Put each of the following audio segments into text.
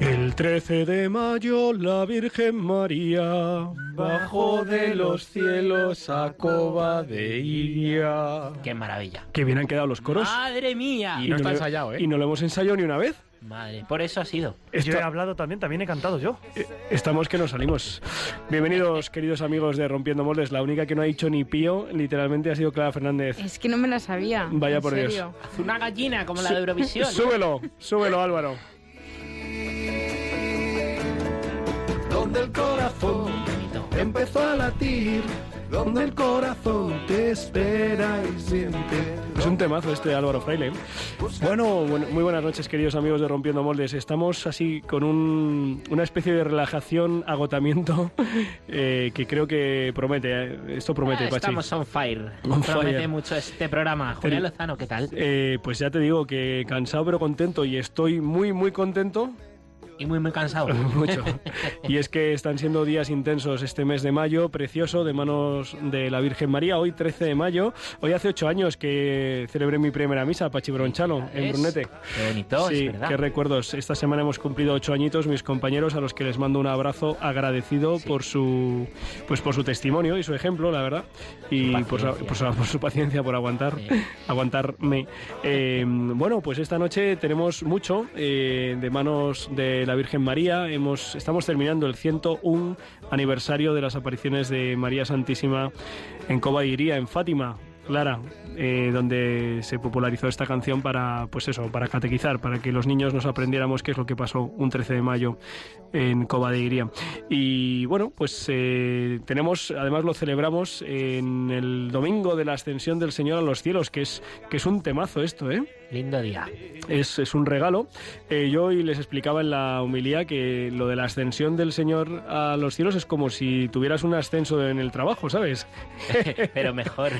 El 13 de mayo la Virgen María bajó de los cielos a Cova da Iria. ¡Qué maravilla! ¡Qué bien han quedado los coros! ¡Madre mía! Y no está ensayado, ¿eh? Y no lo hemos ensayado ni una vez. Madre, por eso ha sido. Yo he hablado también he cantado yo. Estamos que nos salimos. Bienvenidos, queridos amigos de Rompiendo Moldes. La única que no ha dicho ni pío, literalmente, ha sido Clara Fernández. Es que no me la sabía. Vaya por Dios. Haz una gallina como la de Eurovisión. Súbelo, Álvaro. Donde el corazón empezó a latir, donde el corazón te espera y siente. Es un temazo este de Álvaro Fraile. Bueno, muy buenas noches, queridos amigos de Rompiendo Moldes. Estamos así con una especie de relajación, agotamiento, que creo que promete. Esto promete, Patxi. Estamos on fire. Promete mucho este programa. Julián Lozano, ¿qué tal? Pues ya te digo que cansado pero contento, y estoy muy, muy contento. Y muy, muy cansado. Mucho. Y es que están siendo días intensos este mes de mayo, precioso, de manos de la Virgen María. Hoy, 13 de mayo, hoy hace 8 años que celebré mi primera misa, Patxi Bronchalo, en Brunete. Qué bonito, sí, es verdad. Qué recuerdos. Esta semana hemos cumplido 8 añitos, mis compañeros, a los que les mando un abrazo agradecido por su testimonio y su ejemplo, la verdad. Y por su paciencia, por aguantar, aguantarme. Bueno, pues esta noche tenemos mucho de manos de la Virgen María. Estamos terminando el 101 aniversario de las apariciones de María Santísima en Cova da Iria, en Fátima, Clara, donde se popularizó esta canción para catequizar, para que los niños nos aprendiéramos qué es lo que pasó un 13 de mayo en Cova da Iria. Y bueno, pues además lo celebramos en el domingo de la Ascensión del Señor a los cielos, que es un temazo esto, ¿eh? Lindo día. Es un regalo. Yo hoy les explicaba en la homilía que lo de la ascensión del Señor a los cielos es como si tuvieras un ascenso en el trabajo, ¿sabes? Pero mejor.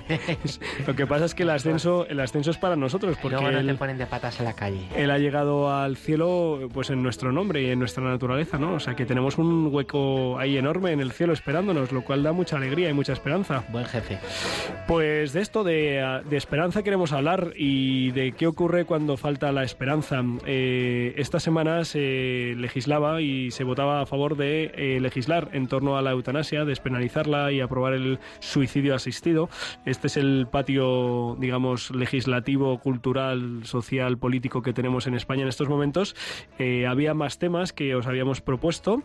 Lo que pasa es que el ascenso es para nosotros, porque luego no te ponen de patas a la calle. Él ha llegado al cielo pues en nuestro nombre y en nuestra naturaleza, ¿no? O sea, que tenemos un hueco ahí enorme en el cielo esperándonos, lo cual da mucha alegría y mucha esperanza. Buen jefe. Pues de esto, de esperanza, queremos hablar, y de qué ocurre cuando falta la esperanza. Esta semana se legislaba y se votaba a favor de legislar en torno a la eutanasia, despenalizarla y aprobar el suicidio asistido. Este es el patio, digamos, legislativo, cultural, social, político que tenemos en España en estos momentos. Había más temas que os habíamos propuesto.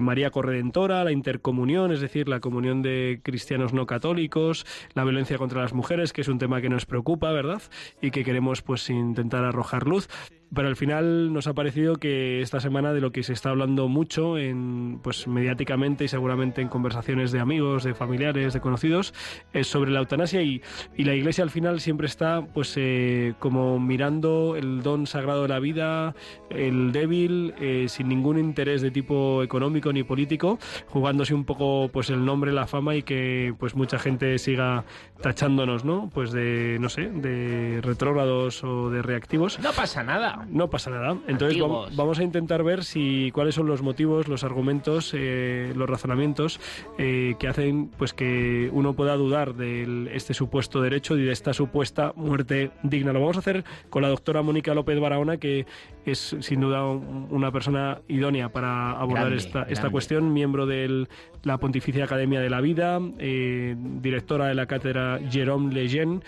María Corredentora, la intercomunión, es decir, la comunión de cristianos no católicos, la violencia contra las mujeres, que es un tema que nos preocupa, ¿verdad? Y que queremos pues intentar arrojar luz. Pero al final nos ha parecido que esta semana de lo que se está hablando mucho mediáticamente y seguramente en conversaciones de amigos, de familiares, de conocidos, es sobre la eutanasia, y la Iglesia al final siempre está como mirando el don sagrado de la vida, el débil, sin ningún interés de tipo económico ni político, jugándose un poco el nombre, la fama, y que mucha gente siga tachándonos, ¿no? De retrógrados o de reactivos. No pasa nada. No pasa nada. Entonces vamos a intentar ver cuáles son los motivos, los argumentos, los razonamientos que hacen que uno pueda dudar de este supuesto derecho y de esta supuesta muerte digna. Lo vamos a hacer con la doctora Mónica López Barahona, que es sin duda una persona idónea para abordar esta cuestión, miembro de la Pontificia Academia de la Vida, directora de la Cátedra Jérôme Lejeune,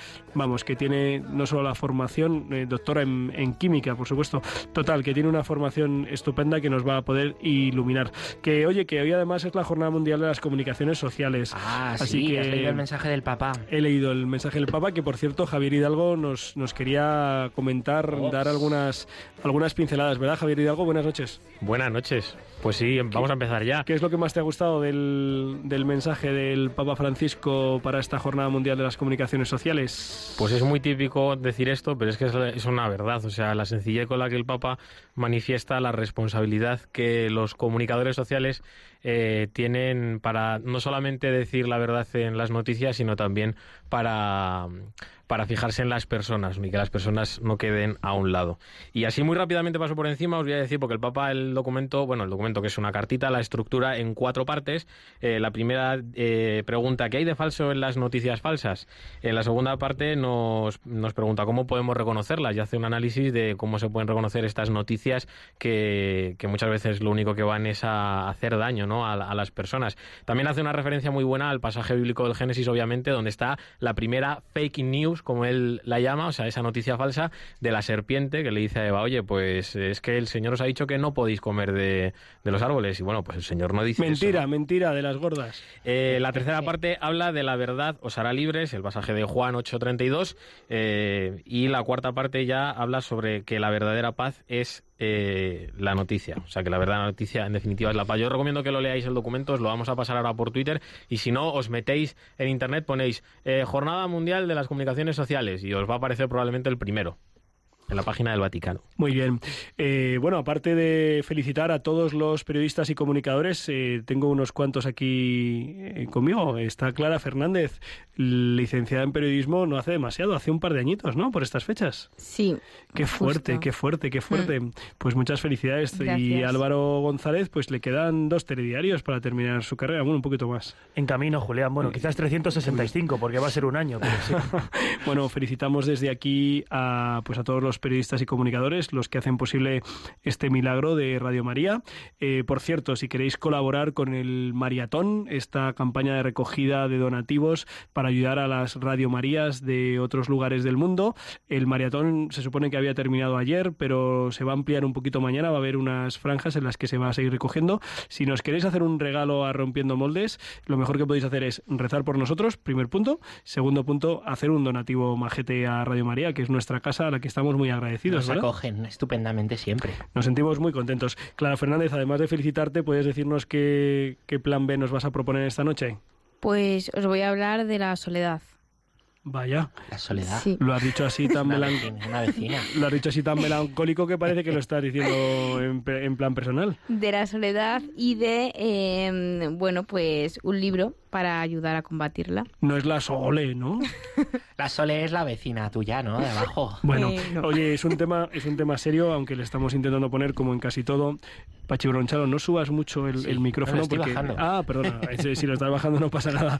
que tiene no solo la formación, doctora en química, por supuesto. Total, que tiene una formación estupenda que nos va a poder iluminar. Que hoy además es la Jornada Mundial de las Comunicaciones Sociales. Así que has leído el mensaje del Papa. He leído el mensaje del Papa, que por cierto Javier Hidalgo nos quería comentar, dar algunas pinceladas, ¿verdad, Javier Hidalgo? Buenas noches. Buenas noches. Pues sí, vamos a empezar ya. ¿Qué es lo que más te ha gustado del mensaje del Papa Francisco para esta Jornada Mundial de las Comunicaciones Sociales? Pues es muy típico decir esto, pero es que es una verdad. O sea, la sencillez con la que el Papa manifiesta la responsabilidad que los comunicadores sociales tienen para no solamente decir la verdad en las noticias, sino también para fijarse en las personas y que las personas no queden a un lado. Y así muy rápidamente paso por encima, os voy a decir, porque el Papa, el documento que es una cartita, la estructura en 4 partes. La primera pregunta, ¿qué hay de falso en las noticias falsas? En la segunda parte nos pregunta cómo podemos reconocerlas, y hace un análisis de cómo se pueden reconocer estas noticias que muchas veces lo único que van es a hacer daño, ¿no?, a las personas. También hace una referencia muy buena al pasaje bíblico del Génesis, obviamente, donde está la primera fake news, como él la llama, o sea, esa noticia falsa de la serpiente que le dice a Eva, oye, pues es que el Señor os ha dicho que no podéis comer de los árboles, y bueno, pues el Señor no dice mentira, eso. Mentira de las gordas. La tercera parte habla de la verdad os hará libres, el pasaje de Juan 8:32, y la cuarta parte ya habla sobre que la verdadera paz es la noticia, o sea, que la verdadera noticia en definitiva es la paz. Yo os recomiendo que lo leáis el documento, os lo vamos a pasar ahora por Twitter, y si no, os metéis en internet, ponéis Jornada Mundial de las Comunicaciones Sociales y os va a aparecer probablemente el primero en la página del Vaticano. Muy bien. Bueno, aparte de felicitar a todos los periodistas y comunicadores, tengo unos cuantos aquí conmigo. Está Clara Fernández, licenciada en periodismo no hace demasiado, hace un par de añitos, ¿no?, por estas fechas. Sí. Qué justo. Fuerte, qué fuerte, qué fuerte. Pues muchas felicidades. Gracias. Y Álvaro González, pues le quedan 2 telediarios para terminar su carrera, bueno, un poquito más. En camino, Julián. Bueno, quizás 365, porque va a ser un año. Pero sí. Bueno, felicitamos desde aquí a todos los periodistas y comunicadores, los que hacen posible este milagro de Radio María. Por cierto, si queréis colaborar con el Maratón, esta campaña de recogida de donativos para ayudar a las Radio Marías de otros lugares del mundo, el Maratón se supone que había terminado ayer, pero se va a ampliar un poquito mañana, va a haber unas franjas en las que se va a seguir recogiendo. Si nos queréis hacer un regalo a Rompiendo Moldes, lo mejor que podéis hacer es rezar por nosotros, primer punto. Segundo punto, hacer un donativo majete a Radio María, que es nuestra casa, a la que estamos muy agradecidos. Nos acogen estupendamente siempre. Nos sentimos muy contentos. Clara Fernández, además de felicitarte, ¿puedes decirnos qué plan B nos vas a proponer esta noche? Pues os voy a hablar de la soledad. Vaya. La soledad. Sí. Lo has dicho así tan Lo has dicho así tan melancólico que parece que lo estás diciendo en plan personal. De la soledad y de pues un libro para ayudar a combatirla. No es la Sole, ¿no? La Sole es la vecina tuya, ¿no?, de abajo. Bueno, no. Oye, es un tema serio, aunque le estamos intentando poner como en casi todo. Patxi Bronchalo, no subas mucho el micrófono, no lo estoy bajando. Ah, perdona, si lo estás bajando no pasa nada.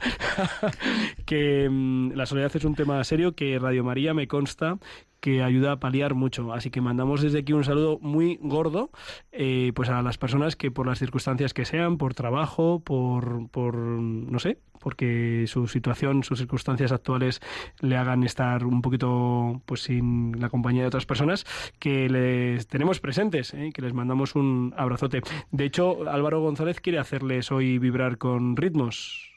Que la soledad es un tema serio que Radio María, me consta, que ayuda a paliar mucho. Así que mandamos desde aquí un saludo muy gordo pues a las personas que, por las circunstancias que sean, por trabajo, por no sé, porque su situación, sus circunstancias actuales le hagan estar un poquito pues sin la compañía de otras personas, que les tenemos presentes, que les mandamos un abrazote. De hecho, Álvaro González quiere hacerles hoy vibrar con ritmos.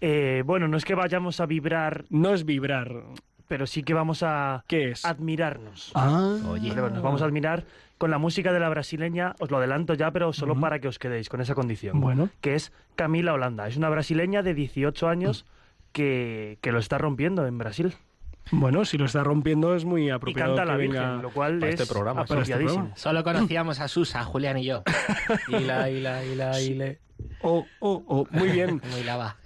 No es que vayamos a vibrar. No es vibrar. Pero sí que vamos a admirarnos. Ah, oye. Vale, nos vamos a admirar con la música de la brasileña, os lo adelanto ya, pero solo para que os quedéis con esa condición. Bueno. Que es Camila Holanda. Es una brasileña de 18 años que lo está rompiendo en Brasil. Bueno, si lo está rompiendo es muy apropiado. Y canta que la Virgen, venga, lo cual es este programa, apropiadísimo. Este solo conocíamos a Susa, Julián y yo. Y la. Muy bien. Muy lava.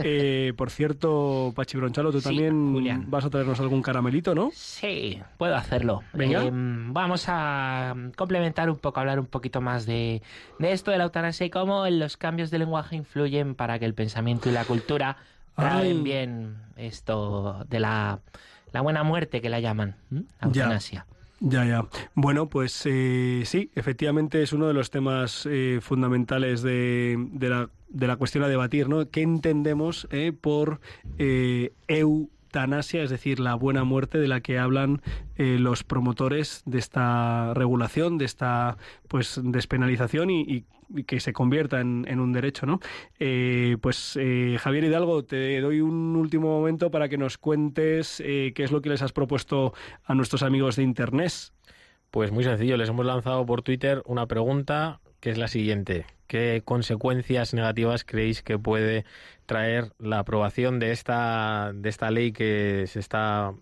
Por cierto, Patxi Bronchalo, tú también, Julián, vas a traernos algún caramelito, ¿no? Sí, puedo hacerlo. Venga. Vamos a complementar un poco, hablar un poquito más de esto de la eutanasia y cómo los cambios de lenguaje influyen para que el pensamiento y la cultura traen bien esto de la buena muerte, que la llaman, la eutanasia. Ya. Bueno, pues sí, efectivamente es uno de los temas fundamentales de la cuestión a debatir, ¿no? ¿Qué entendemos por eutanasia, es decir, la buena muerte de la que hablan los promotores de esta regulación, de esta pues despenalización y que se convierta en un derecho, ¿no? Javier Hidalgo, te doy un último momento para que nos cuentes qué es lo que les has propuesto a nuestros amigos de Internet. Pues muy sencillo, les hemos lanzado por Twitter una pregunta que es la siguiente. ¿Qué consecuencias negativas creéis que puede traer la aprobación de esta ley que se está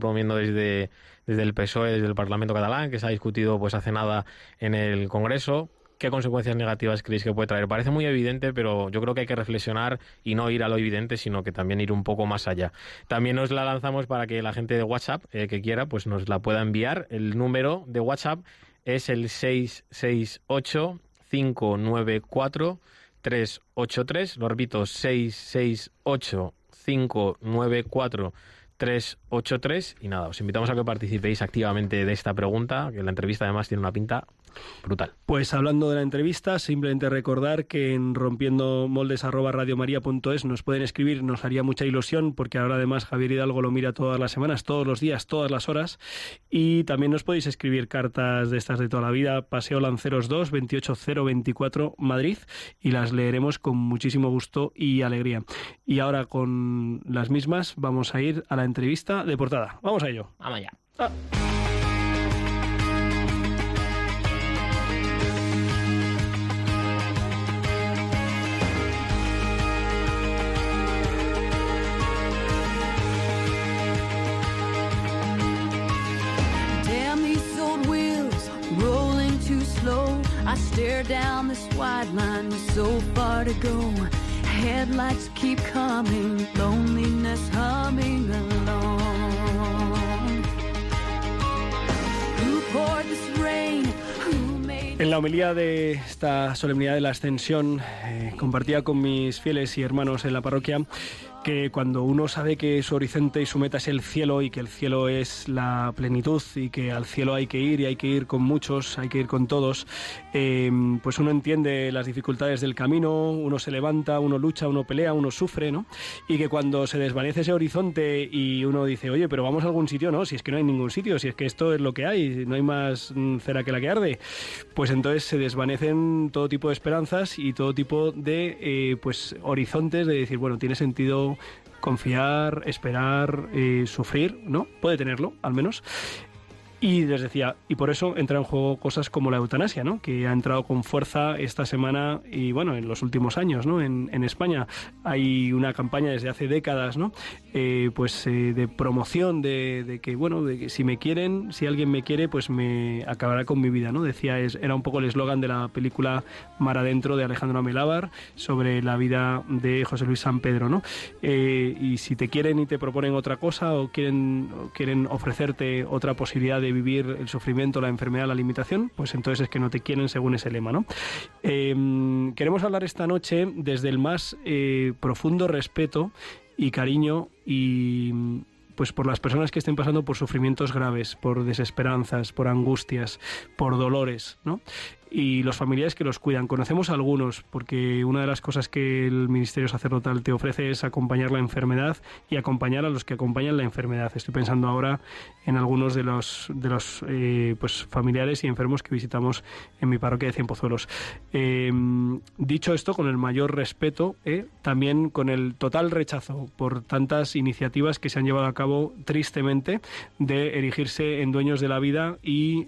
promoviendo desde el PSOE, desde el Parlamento catalán, que se ha discutido pues hace nada en el Congreso? ¿Qué consecuencias negativas creéis que puede traer? Parece muy evidente, pero yo creo que hay que reflexionar y no ir a lo evidente, sino que también ir un poco más allá. También nos la lanzamos para que la gente de WhatsApp que quiera, pues nos la pueda enviar. El número de WhatsApp es el 668-594-383. Lo repito, 668-594-383. Y nada, os invitamos a que participéis activamente de esta pregunta, que la entrevista además tiene una pinta brutal. Pues hablando de la entrevista, simplemente recordar que en rompiendomoldes@radiomaria.es nos pueden escribir, nos haría mucha ilusión porque ahora además Javier Hidalgo lo mira todas las semanas, todos los días, todas las horas, y también nos podéis escribir cartas de estas de toda la vida, Paseo Lanceros 2, 28024, Madrid, y las leeremos con muchísimo gusto y alegría. Y ahora con las mismas vamos a ir a la entrevista de portada. Vamos a ello. Vamos allá. Ah. I stare down this wide line with so far to go. Headlights keep coming, loneliness humming along. Who poured this rain? En la homilía de esta solemnidad de la Ascensión compartía con mis fieles y hermanos en la parroquia que cuando uno sabe que su horizonte y su meta es el cielo y que el cielo es la plenitud y que al cielo hay que ir y hay que ir con muchos, hay que ir con todos, pues uno entiende las dificultades del camino, uno se levanta, uno lucha, uno pelea, uno sufre, ¿no? Y que cuando se desvanece ese horizonte y uno dice, oye, pero vamos a algún sitio, ¿no? Si es que no hay ningún sitio, si es que esto es lo que hay, no hay más cera que la que arde, pues entonces se desvanecen todo tipo de esperanzas y todo tipo de pues horizontes de decir, bueno, tiene sentido confiar, esperar, sufrir, ¿no? Puede tenerlo, al menos. Y les decía, y por eso entran en juego cosas como la eutanasia, ¿no? Que ha entrado con fuerza esta semana y, bueno, en los últimos años, ¿no? En España hay una campaña desde hace décadas, ¿no? De promoción de que, bueno, de que si me quieren, si alguien me quiere, pues me acabará con mi vida, ¿no? Decía, era un poco el eslogan de la película Mar Adentro de Alejandro Amenábar sobre la vida de José Luis Sampedro, ¿no? Y si te quieren y te proponen otra cosa o quieren ofrecerte otra posibilidad de vivir el sufrimiento, la enfermedad, la limitación, pues entonces es que no te quieren según ese lema, ¿no? Queremos hablar esta noche desde el más profundo respeto y cariño y pues por las personas que estén pasando por sufrimientos graves, por desesperanzas, por angustias, por dolores, ¿no? Y los familiares que los cuidan. Conocemos a algunos, porque una de las cosas que el Ministerio Sacerdotal te ofrece es acompañar la enfermedad y acompañar a los que acompañan la enfermedad. Estoy pensando ahora en algunos de los familiares y enfermos que visitamos en mi parroquia de Cienpozuelos. Dicho esto, con el mayor respeto, también con el total rechazo por tantas iniciativas que se han llevado a cabo, tristemente, de erigirse en dueños de la vida y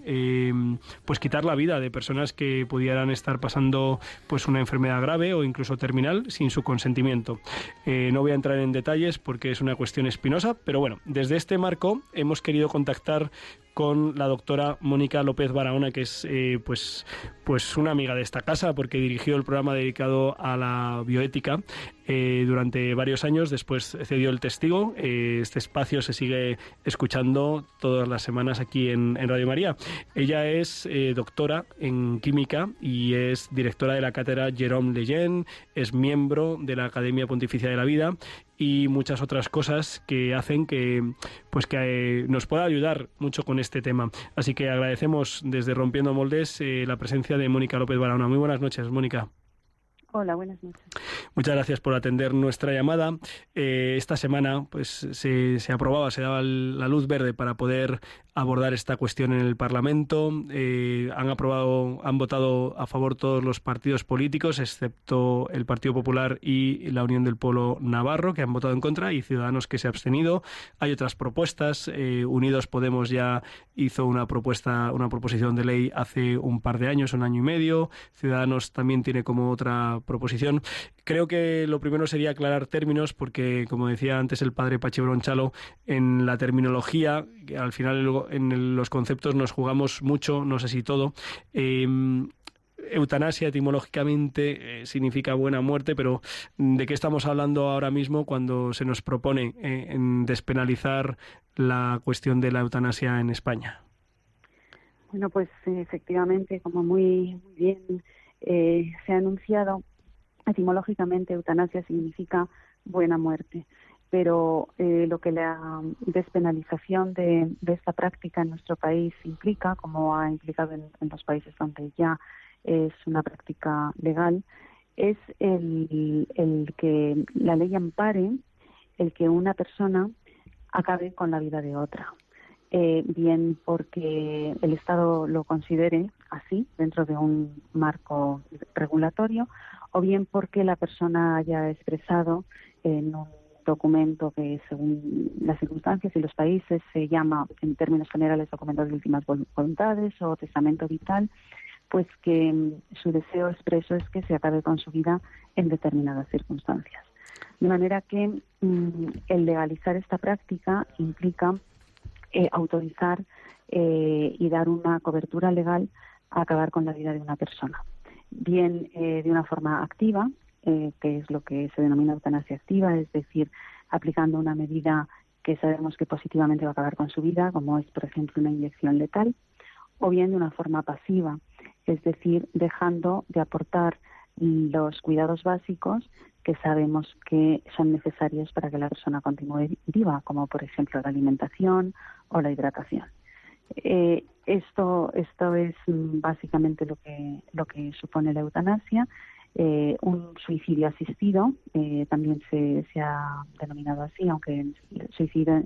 pues quitar la vida de personas que pudieran estar pasando pues una enfermedad grave o incluso terminal sin su consentimiento. No voy a entrar en detalles porque es una cuestión espinosa, pero bueno, desde este marco hemos querido contactar con la doctora Mónica López Barahona, que es pues una amiga de esta casa porque dirigió el programa dedicado a la bioética durante varios años, después cedió el testigo. Este espacio se sigue escuchando todas las semanas aquí en Radio María. Ella es doctora en química y es directora de la Cátedra Jérôme Lejeune, es miembro de la Academia Pontificia de la Vida y muchas otras cosas que hacen que nos pueda ayudar mucho con este tema. Así que agradecemos desde Rompiendo Moldes la presencia de Mónica López Barahona. Muy buenas noches, Mónica. Hola, buenas noches. Muchas gracias por atender nuestra llamada. Esta semana pues se aprobaba, se daba la luz verde para poder abordar esta cuestión en el Parlamento. Han votado a favor todos los partidos políticos, excepto el Partido Popular y la Unión del Pueblo Navarro, que han votado en contra, y Ciudadanos, que se ha abstenido. Hay otras propuestas. Unidos Podemos ya hizo una proposición de ley hace un par de años, un año y medio. Ciudadanos también tiene como otra proposición. Creo que lo primero sería aclarar términos porque, como decía antes el padre Patxi Bronchalo, en la terminología, al final en los conceptos nos jugamos mucho, no sé si todo. Eutanasia etimológicamente significa buena muerte, pero ¿de qué estamos hablando ahora mismo cuando se nos propone despenalizar la cuestión de la eutanasia en España? Bueno, pues efectivamente, como muy bien se ha anunciado, etimológicamente eutanasia significa buena muerte, pero lo que la despenalización de esta práctica en nuestro país implica, como ha implicado en los países donde ya es una práctica legal, es el que la ley ampare el que una persona acabe con la vida de otra. Bien porque el Estado lo considere así, dentro de un marco regulatorio, o bien porque la persona haya expresado en un documento que, según las circunstancias y los países, se llama en términos generales documento de últimas voluntades o testamento vital, pues que su deseo expreso es que se acabe con su vida en determinadas circunstancias. De manera que el legalizar esta práctica implica autorizar y dar una cobertura legal a acabar con la vida de una persona. Bien de una forma activa, que es lo que se denomina eutanasia activa, es decir, aplicando una medida que sabemos que positivamente va a acabar con su vida, como es, por ejemplo, una inyección letal, o bien de una forma pasiva, es decir, dejando de aportar los cuidados básicos que sabemos que son necesarios para que la persona continúe viva, como por ejemplo la alimentación o la hidratación. Esto es básicamente lo que supone la eutanasia. Un suicidio asistido, también se ha denominado así, aunque el suicidio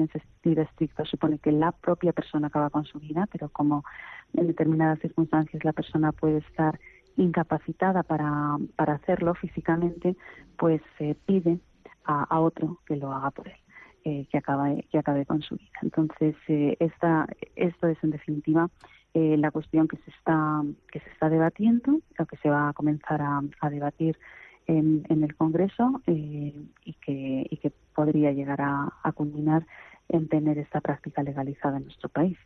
en sentido estricto supone que la propia persona acaba con su vida, pero como en determinadas circunstancias la persona puede estar incapacitada para hacerlo físicamente, pues pide a otro que lo haga por él, que acabe con su vida. Entonces, esto es en definitiva la cuestión que se está debatiendo, o que se va a comenzar a debatir en el Congreso, y que podría llegar a culminar en tener esta práctica legalizada en nuestro país.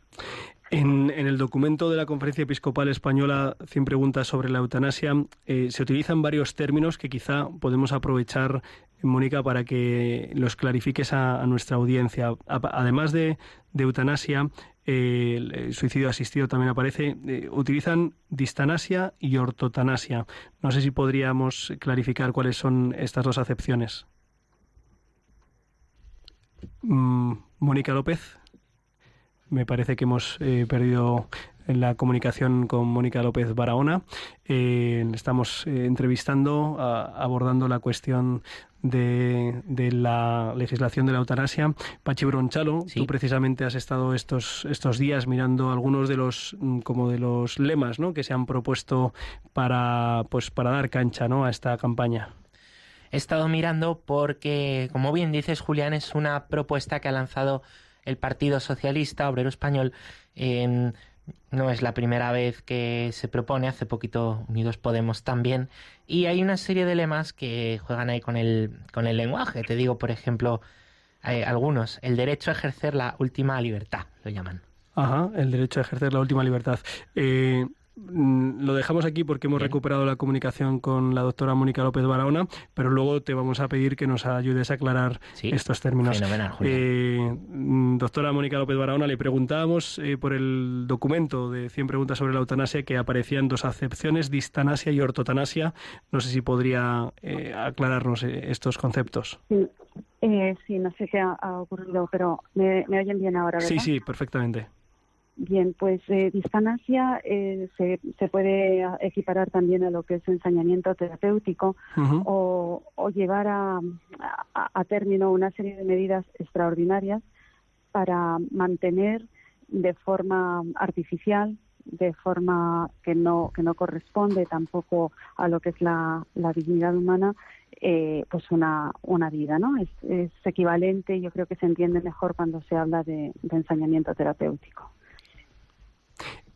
En el documento de la Conferencia Episcopal Española, 100 preguntas sobre la eutanasia, se utilizan varios términos que quizá podemos aprovechar, Mónica, para que los clarifiques a nuestra audiencia. Además de eutanasia, el suicidio asistido también aparece. Utilizan distanasia y ortotanasia. No sé si podríamos clarificar cuáles son estas dos acepciones. Mónica López. Me parece que hemos perdido la comunicación con Mónica López Barahona. Estamos entrevistando, abordando la cuestión de la legislación de la eutanasia. Patxi Bronchalo, sí. Tú precisamente has estado estos días mirando algunos de los lemas, ¿no?, que se han propuesto para dar cancha, ¿no?, a esta campaña. He estado mirando porque, como bien dices, Julián, es una propuesta que ha lanzado el Partido Socialista Obrero Español. No es la primera vez que se propone, hace poquito Unidos Podemos también, y hay una serie de lemas que juegan ahí con el lenguaje. Te digo, por ejemplo, algunos: el derecho a ejercer la última libertad, lo llaman. Ajá, el derecho a ejercer la última libertad. Lo dejamos aquí porque hemos recuperado la comunicación con la doctora Mónica López Barahona, pero luego te vamos a pedir que nos ayudes a aclarar estos términos. Fenomenal, Julián. Doctora Mónica López Barahona, le preguntábamos por el documento de 100 preguntas sobre la eutanasia, que aparecían dos acepciones: distanasia y ortotanasia. No sé si podría aclararnos estos conceptos. Sí, no sé qué ha ocurrido, pero ¿me oyen bien ahora, verdad? Sí, perfectamente. Bien, pues distanasia se puede equiparar también a lo que es ensañamiento terapéutico, uh-huh, o llevar a término una serie de medidas extraordinarias para mantener de forma artificial, de forma que no corresponde tampoco a lo que es la dignidad humana, pues una vida, ¿no? Es equivalente, yo creo que se entiende mejor cuando se habla de ensañamiento terapéutico.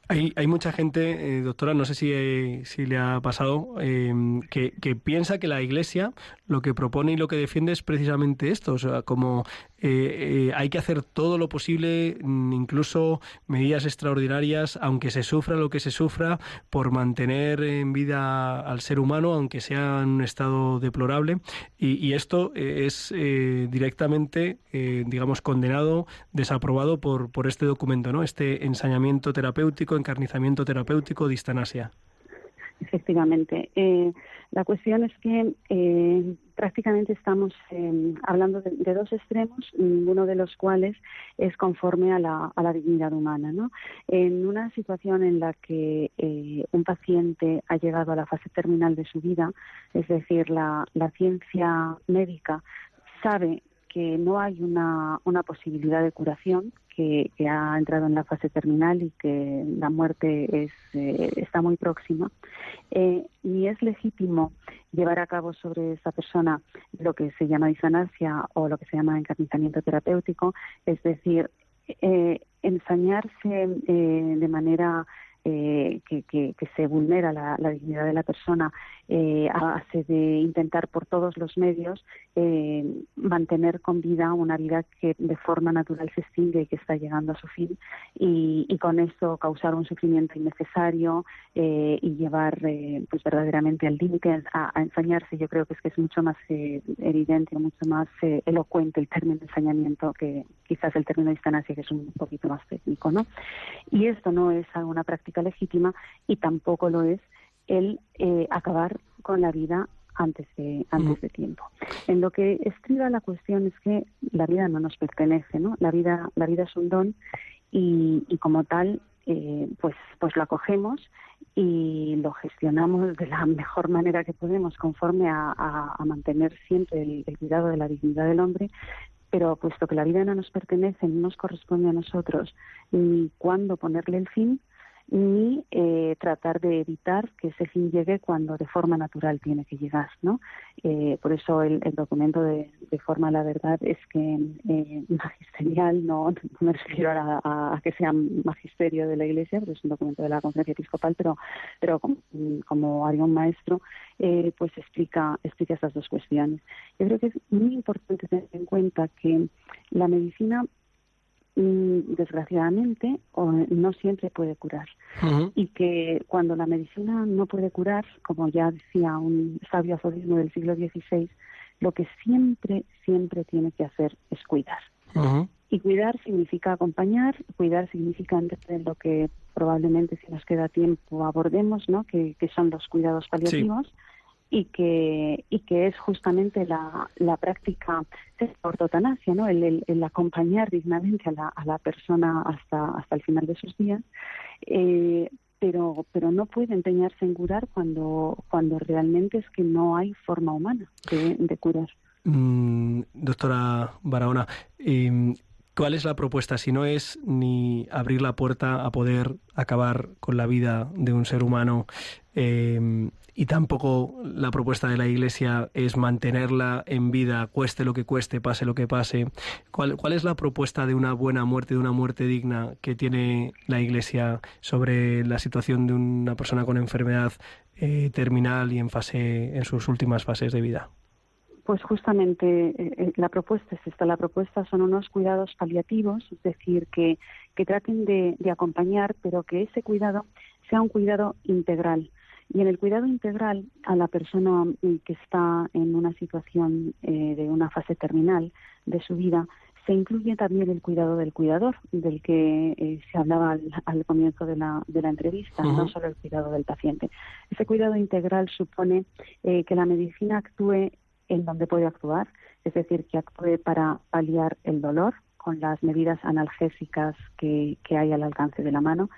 Hay mucha gente, doctora, no sé si le ha pasado, que piensa que la Iglesia lo que propone y lo que defiende es precisamente esto, o sea, como hay que hacer todo lo posible, incluso medidas extraordinarias, aunque se sufra lo que se sufra, por mantener en vida al ser humano, aunque sea en un estado deplorable. Y esto es directamente, digamos, condenado, desaprobado por este documento, ¿no? Este ensañamiento terapéutico, encarnizamiento terapéutico, distanasia. Efectivamente. La cuestión es que prácticamente estamos hablando de dos extremos, ninguno de los cuales es conforme a la dignidad humana, ¿no? En una situación en la que un paciente ha llegado a la fase terminal de su vida, es decir, la ciencia médica sabe que no hay una posibilidad de curación, que ha entrado en la fase terminal y que la muerte está muy próxima, ni es legítimo llevar a cabo sobre esa persona lo que se llama distanasia o lo que se llama encarnizamiento terapéutico, es decir, ensañarse de manera que se vulnera la dignidad de la persona a base de intentar por todos los medios mantener con vida una vida que de forma natural se extingue y que está llegando a su fin, y con esto causar un sufrimiento innecesario y llevar pues verdaderamente al límite, a ensañarse. Yo creo que es mucho más evidente, mucho más elocuente el término ensañamiento que quizás el término distanasia, que es un poquito más técnico, ¿no? Y esto no es una práctica legítima, y tampoco lo es el acabar con la vida antes de tiempo. En lo que estriba la cuestión es que la vida no nos pertenece, ¿no? La vida es un don, y como tal pues lo acogemos y lo gestionamos de la mejor manera que podemos, conforme a mantener siempre el cuidado de la dignidad del hombre. Pero puesto que la vida no nos pertenece, no nos corresponde a nosotros ni cuándo ponerle el fin, ni tratar de evitar que ese fin llegue cuando de forma natural tiene que llegar, ¿no? Por eso el documento de forma, la verdad, es que magisterial, no me refiero a que sea magisterio de la Iglesia, porque es un documento de la Conferencia Episcopal, pero como haría un maestro, pues explica estas dos cuestiones. Yo creo que es muy importante tener en cuenta que la medicina, desgraciadamente, no siempre puede curar. Uh-huh. Y que cuando la medicina no puede curar, como ya decía un sabio aforismo del siglo XVI, lo que siempre tiene que hacer es cuidar. Uh-huh. Y cuidar significa acompañar, cuidar significa entender lo que probablemente, si nos queda tiempo, abordemos, ¿no? Que son los cuidados paliativos. Sí. Y que es justamente la práctica de ortotanasia, ¿no? El acompañar dignamente a la persona hasta el final de sus días, pero no puede empeñarse en curar cuando realmente es que no hay forma humana de curar. Doctora Barahona, ¿cuál es la propuesta? Si no es ni abrir la puerta a poder acabar con la vida de un ser humano, y tampoco la propuesta de la Iglesia es mantenerla en vida, cueste lo que cueste, pase lo que pase. ¿Cuál es la propuesta de una buena muerte, de una muerte digna, que tiene la Iglesia sobre la situación de una persona con enfermedad terminal y en sus últimas fases de vida? Pues justamente la propuesta es esta. La propuesta son unos cuidados paliativos, es decir, que traten de acompañar, pero que ese cuidado sea un cuidado integral. Y en el cuidado integral a la persona que está en una situación de una fase terminal de su vida, se incluye también el cuidado del cuidador, del que se hablaba al comienzo de la entrevista, uh-huh. No solo el cuidado del paciente. Ese cuidado integral supone que la medicina actúe en donde puede actuar, es decir, que actúe para paliar el dolor con las medidas analgésicas que hay al alcance de la mano,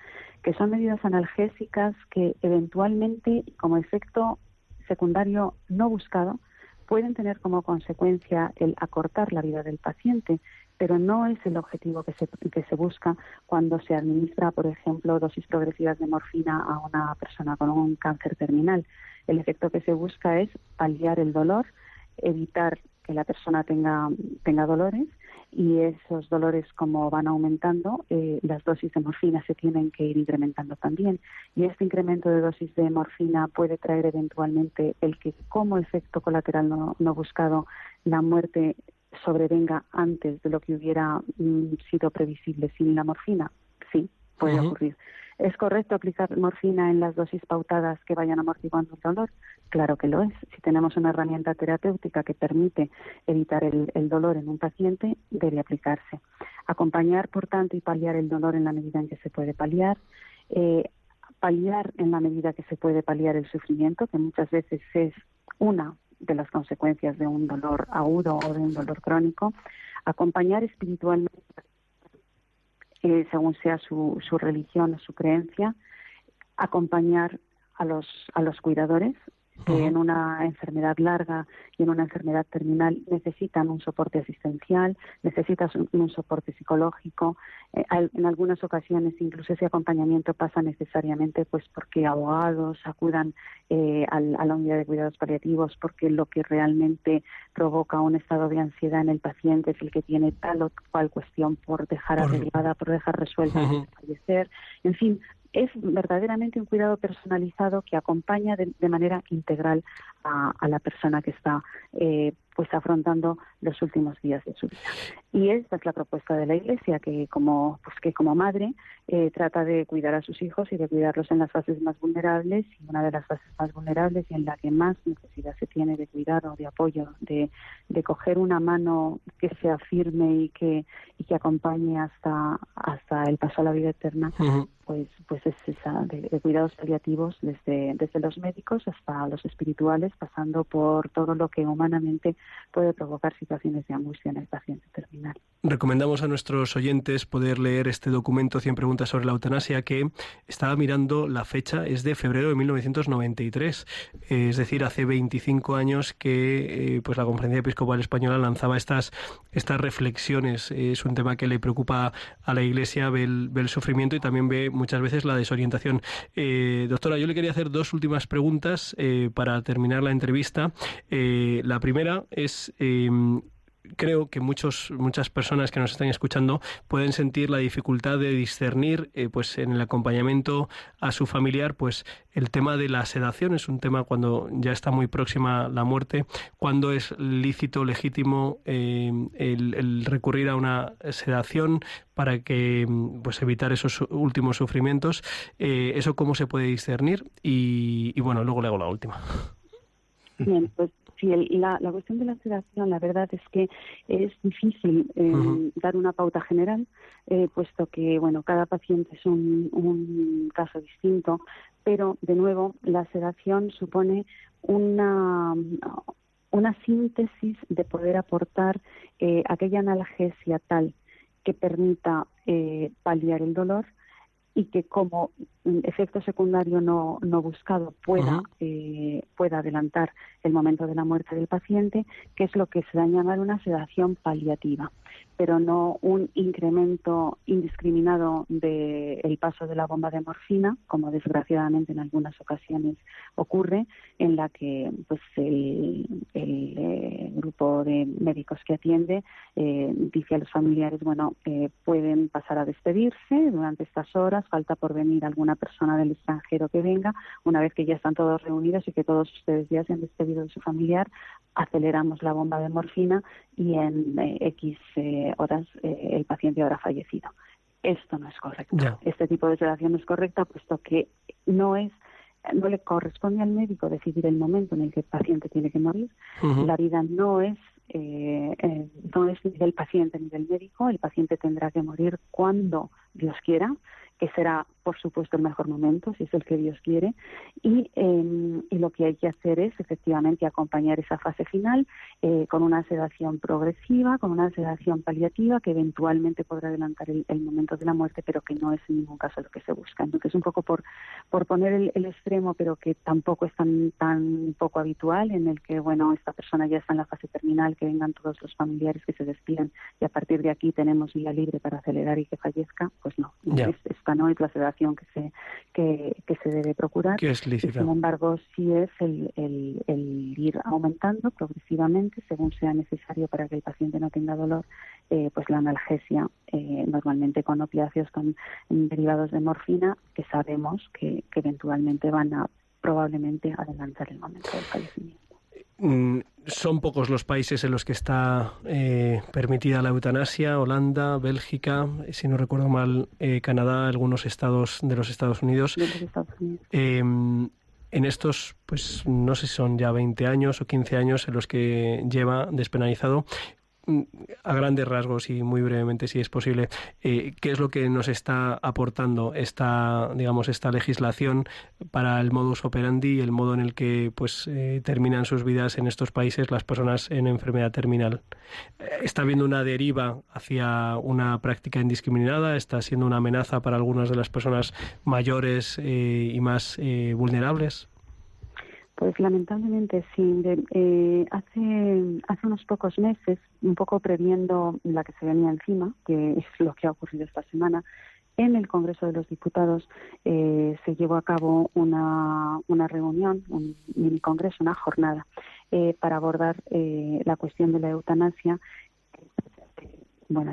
que son medidas analgésicas que eventualmente, como efecto secundario no buscado, pueden tener como consecuencia el acortar la vida del paciente, pero no es el objetivo que se busca cuando se administra, por ejemplo, dosis progresivas de morfina a una persona con un cáncer terminal. El efecto que se busca es paliar el dolor, evitar que la persona tenga dolores, y esos dolores, como van aumentando, las dosis de morfina se tienen que ir incrementando también. Y este incremento de dosis de morfina puede traer eventualmente el que, como efecto colateral no buscado, la muerte sobrevenga antes de lo que hubiera sido previsible sin la morfina? Sí, puede ocurrir. ¿Es correcto aplicar morfina en las dosis pautadas que vayan amortiguando el dolor? Claro que lo es. Si tenemos una herramienta terapéutica que permite evitar el dolor en un paciente, debe aplicarse. Acompañar, por tanto, y paliar el dolor en la medida en que se puede paliar. Paliar en la medida que se puede paliar el sufrimiento, que muchas veces es una de las consecuencias de un dolor agudo o de un dolor crónico. Acompañar espiritualmente, según sea su religión o su creencia, acompañar a los cuidadores que en una enfermedad larga y en una enfermedad terminal necesitan un soporte asistencial, necesitan un soporte psicológico. En algunas ocasiones incluso ese acompañamiento pasa necesariamente pues porque abogados acudan a la unidad de cuidados paliativos, porque lo que realmente provoca un estado de ansiedad en el paciente es el que tiene tal o cual cuestión por dejar arreglada, por dejar resuelta, por fallecer, en fin. Es verdaderamente un cuidado personalizado que acompaña de manera integral a la persona que está pues afrontando los últimos días de su vida. Y esta es la propuesta de la Iglesia, que como madre trata de cuidar a sus hijos y de cuidarlos en las fases más vulnerables, y una de las fases más vulnerables y en la que más necesidad se tiene de cuidado, de apoyo, de coger una mano que sea firme y que acompañe hasta el paso a la vida eterna, pues es esa de cuidados paliativos desde los médicos hasta los espirituales, pasando por todo lo que humanamente puede provocar situaciones de angustia en el paciente terminal. Recomendamos a nuestros oyentes poder leer este documento 100 preguntas sobre la eutanasia, que estaba mirando la fecha, es de febrero de 1993, es decir, hace 25 años que pues la Conferencia Episcopal Española lanzaba estas reflexiones. Es un tema que le preocupa a la Iglesia, ve el sufrimiento y también ve muchas veces la desorientación. Doctora, yo le quería hacer dos últimas preguntas para terminar la entrevista. La primera es, creo que muchas personas que nos están escuchando pueden sentir la dificultad de discernir pues en el acompañamiento a su familiar, pues el tema de la sedación es un tema cuando ya está muy próxima la muerte, cuando es lícito, legítimo el recurrir a una sedación para que pues evitar esos últimos sufrimientos. ¿Eso cómo se puede discernir? Y bueno, luego le hago la última. Bien, pues sí, la cuestión de la sedación, la verdad es que es difícil dar una pauta general, puesto que bueno, cada paciente es un caso distinto, pero de nuevo la sedación supone una síntesis de poder aportar aquella analgesia tal que permita paliar el dolor y que como efecto secundario no buscado pueda adelantar el momento de la muerte del paciente, que es lo que se da en llamar una sedación paliativa, pero no un incremento indiscriminado del paso de la bomba de morfina, como desgraciadamente en algunas ocasiones ocurre, en la que pues el grupo de médicos que atiende dice a los familiares, bueno, pueden pasar a despedirse durante estas horas, falta por venir alguna persona del extranjero que venga, una vez que ya están todos reunidos y que todos ustedes ya se han despedido de su familiar, aceleramos la bomba de morfina y en X horas el paciente habrá fallecido. Esto no es correcto. Yeah. Este tipo de sedación no es correcta, puesto que no le corresponde al médico decidir el momento en el que el paciente tiene que morir. La vida no es ni del paciente ni del médico. El paciente tendrá que morir cuando Dios quiera, que será, por supuesto, el mejor momento, si es el que Dios quiere, y lo que hay que hacer es, efectivamente, acompañar esa fase final con una sedación progresiva, con una sedación paliativa, que eventualmente podrá adelantar el momento de la muerte, pero que no es en ningún caso lo que se busca. Entonces, un poco por poner el extremo, pero que tampoco es tan poco habitual, en el que, bueno, esta persona ya está en la fase terminal, que vengan todos los familiares, que se despidan, y a partir de aquí tenemos vía libre para acelerar y que fallezca, pues no. Yeah. Esta no es la sedación que se debe procurar. Que es lícita. Sin embargo, sí es el ir aumentando progresivamente, según sea necesario para que el paciente no tenga dolor, pues la analgesia, normalmente con opiáceos, con derivados de morfina, que sabemos que eventualmente van a probablemente adelantar el momento del fallecimiento. Son pocos los países en los que está permitida la eutanasia: Holanda, Bélgica, si no recuerdo mal, Canadá, algunos estados de los Estados Unidos. En estos, pues no sé si son ya 20 años o 15 años en los que lleva despenalizado. A grandes rasgos y muy brevemente, si es posible, ¿qué es lo que nos está aportando esta legislación para el modus operandi, el modo en el que terminan sus vidas en estos países las personas en enfermedad terminal? ¿Está habiendo una deriva hacia una práctica indiscriminada? ¿Está siendo una amenaza para algunas de las personas mayores y más vulnerables? Pues lamentablemente sí. Hace unos pocos meses, un poco previendo la que se venía encima, que es lo que ha ocurrido esta semana, en el Congreso de los Diputados se llevó a cabo una reunión, un mini congreso, una jornada, para abordar la cuestión de la eutanasia.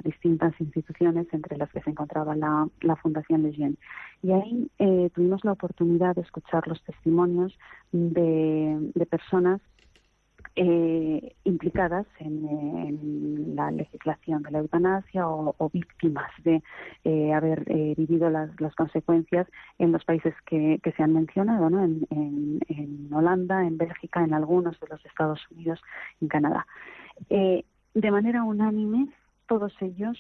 Distintas instituciones, entre las que se encontraba la Fundación Lejeune. Y ahí tuvimos la oportunidad de escuchar los testimonios de personas implicadas en la legislación de la eutanasia o víctimas de haber vivido las consecuencias en los países que se han mencionado, ¿no? En Holanda, en Bélgica, en algunos de los Estados Unidos, en Canadá. De manera unánime, todos ellos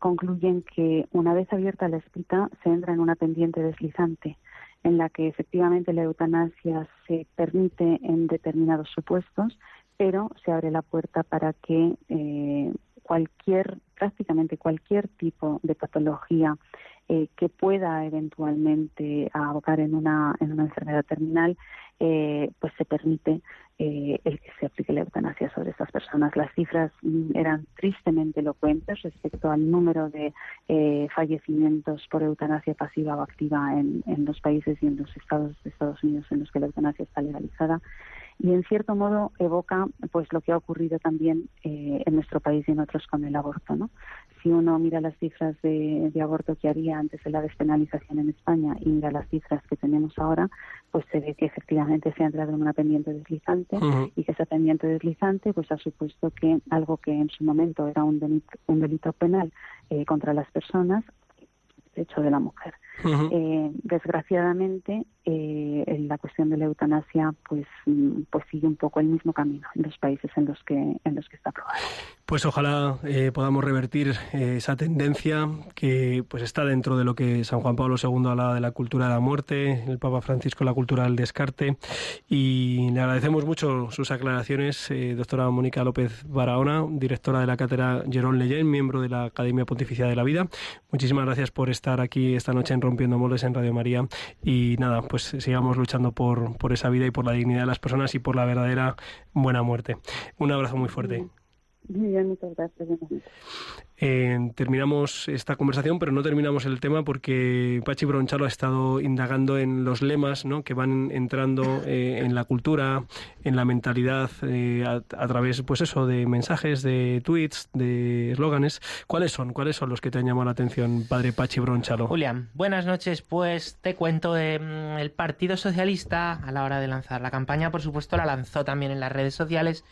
concluyen que una vez abierta la espita se entra en una pendiente deslizante en la que efectivamente la eutanasia se permite en determinados supuestos, pero se abre la puerta para que prácticamente cualquier tipo de patología que pueda eventualmente abocar en una enfermedad terminal, se permite el que se aplique la eutanasia sobre estas personas. Las cifras eran tristemente elocuentes respecto al número de fallecimientos por eutanasia pasiva o activa en los países y en los estados de Estados Unidos en los que la eutanasia está legalizada. Y en cierto modo evoca lo que ha ocurrido también en nuestro país y en otros con el aborto, ¿no? Si uno mira las cifras de aborto que había antes de la despenalización en España y mira las cifras que tenemos ahora, pues se ve que efectivamente se ha entrado en una pendiente deslizante. Uh-huh. Y que esa pendiente deslizante ha supuesto que algo que en su momento era un delito penal contra las personas, hecho de la mujer. Uh-huh. Desgraciadamente, la cuestión de la eutanasia sigue un poco el mismo camino en los países en los que está aprobada. Pues ojalá podamos revertir esa tendencia que está dentro de lo que San Juan Pablo II hablaba de la cultura de la muerte, el Papa Francisco la cultura del descarte, y le agradecemos mucho sus aclaraciones, doctora Mónica López Barahona, directora de la Cátedra Jérôme Lejeune, miembro de la Academia Pontificia de la Vida. Muchísimas gracias por estar aquí esta noche en Rompiendo Moldes en Radio María, y nada, sigamos luchando por esa vida y por la dignidad de las personas y por la verdadera buena muerte. Un abrazo muy fuerte. Muy bien, muchas gracias. Terminamos esta conversación, pero no terminamos el tema, porque Patxi Bronchalo ha estado indagando en los lemas, ¿no?, que van entrando en la cultura, en la mentalidad, a través de mensajes, de tweets, de eslóganes. ¿Cuáles son los que te han llamado la atención, padre Patxi Bronchalo? Julián, buenas noches. Pues te cuento, el Partido Socialista, a la hora de lanzar la campaña, por supuesto, la lanzó también en las redes sociales,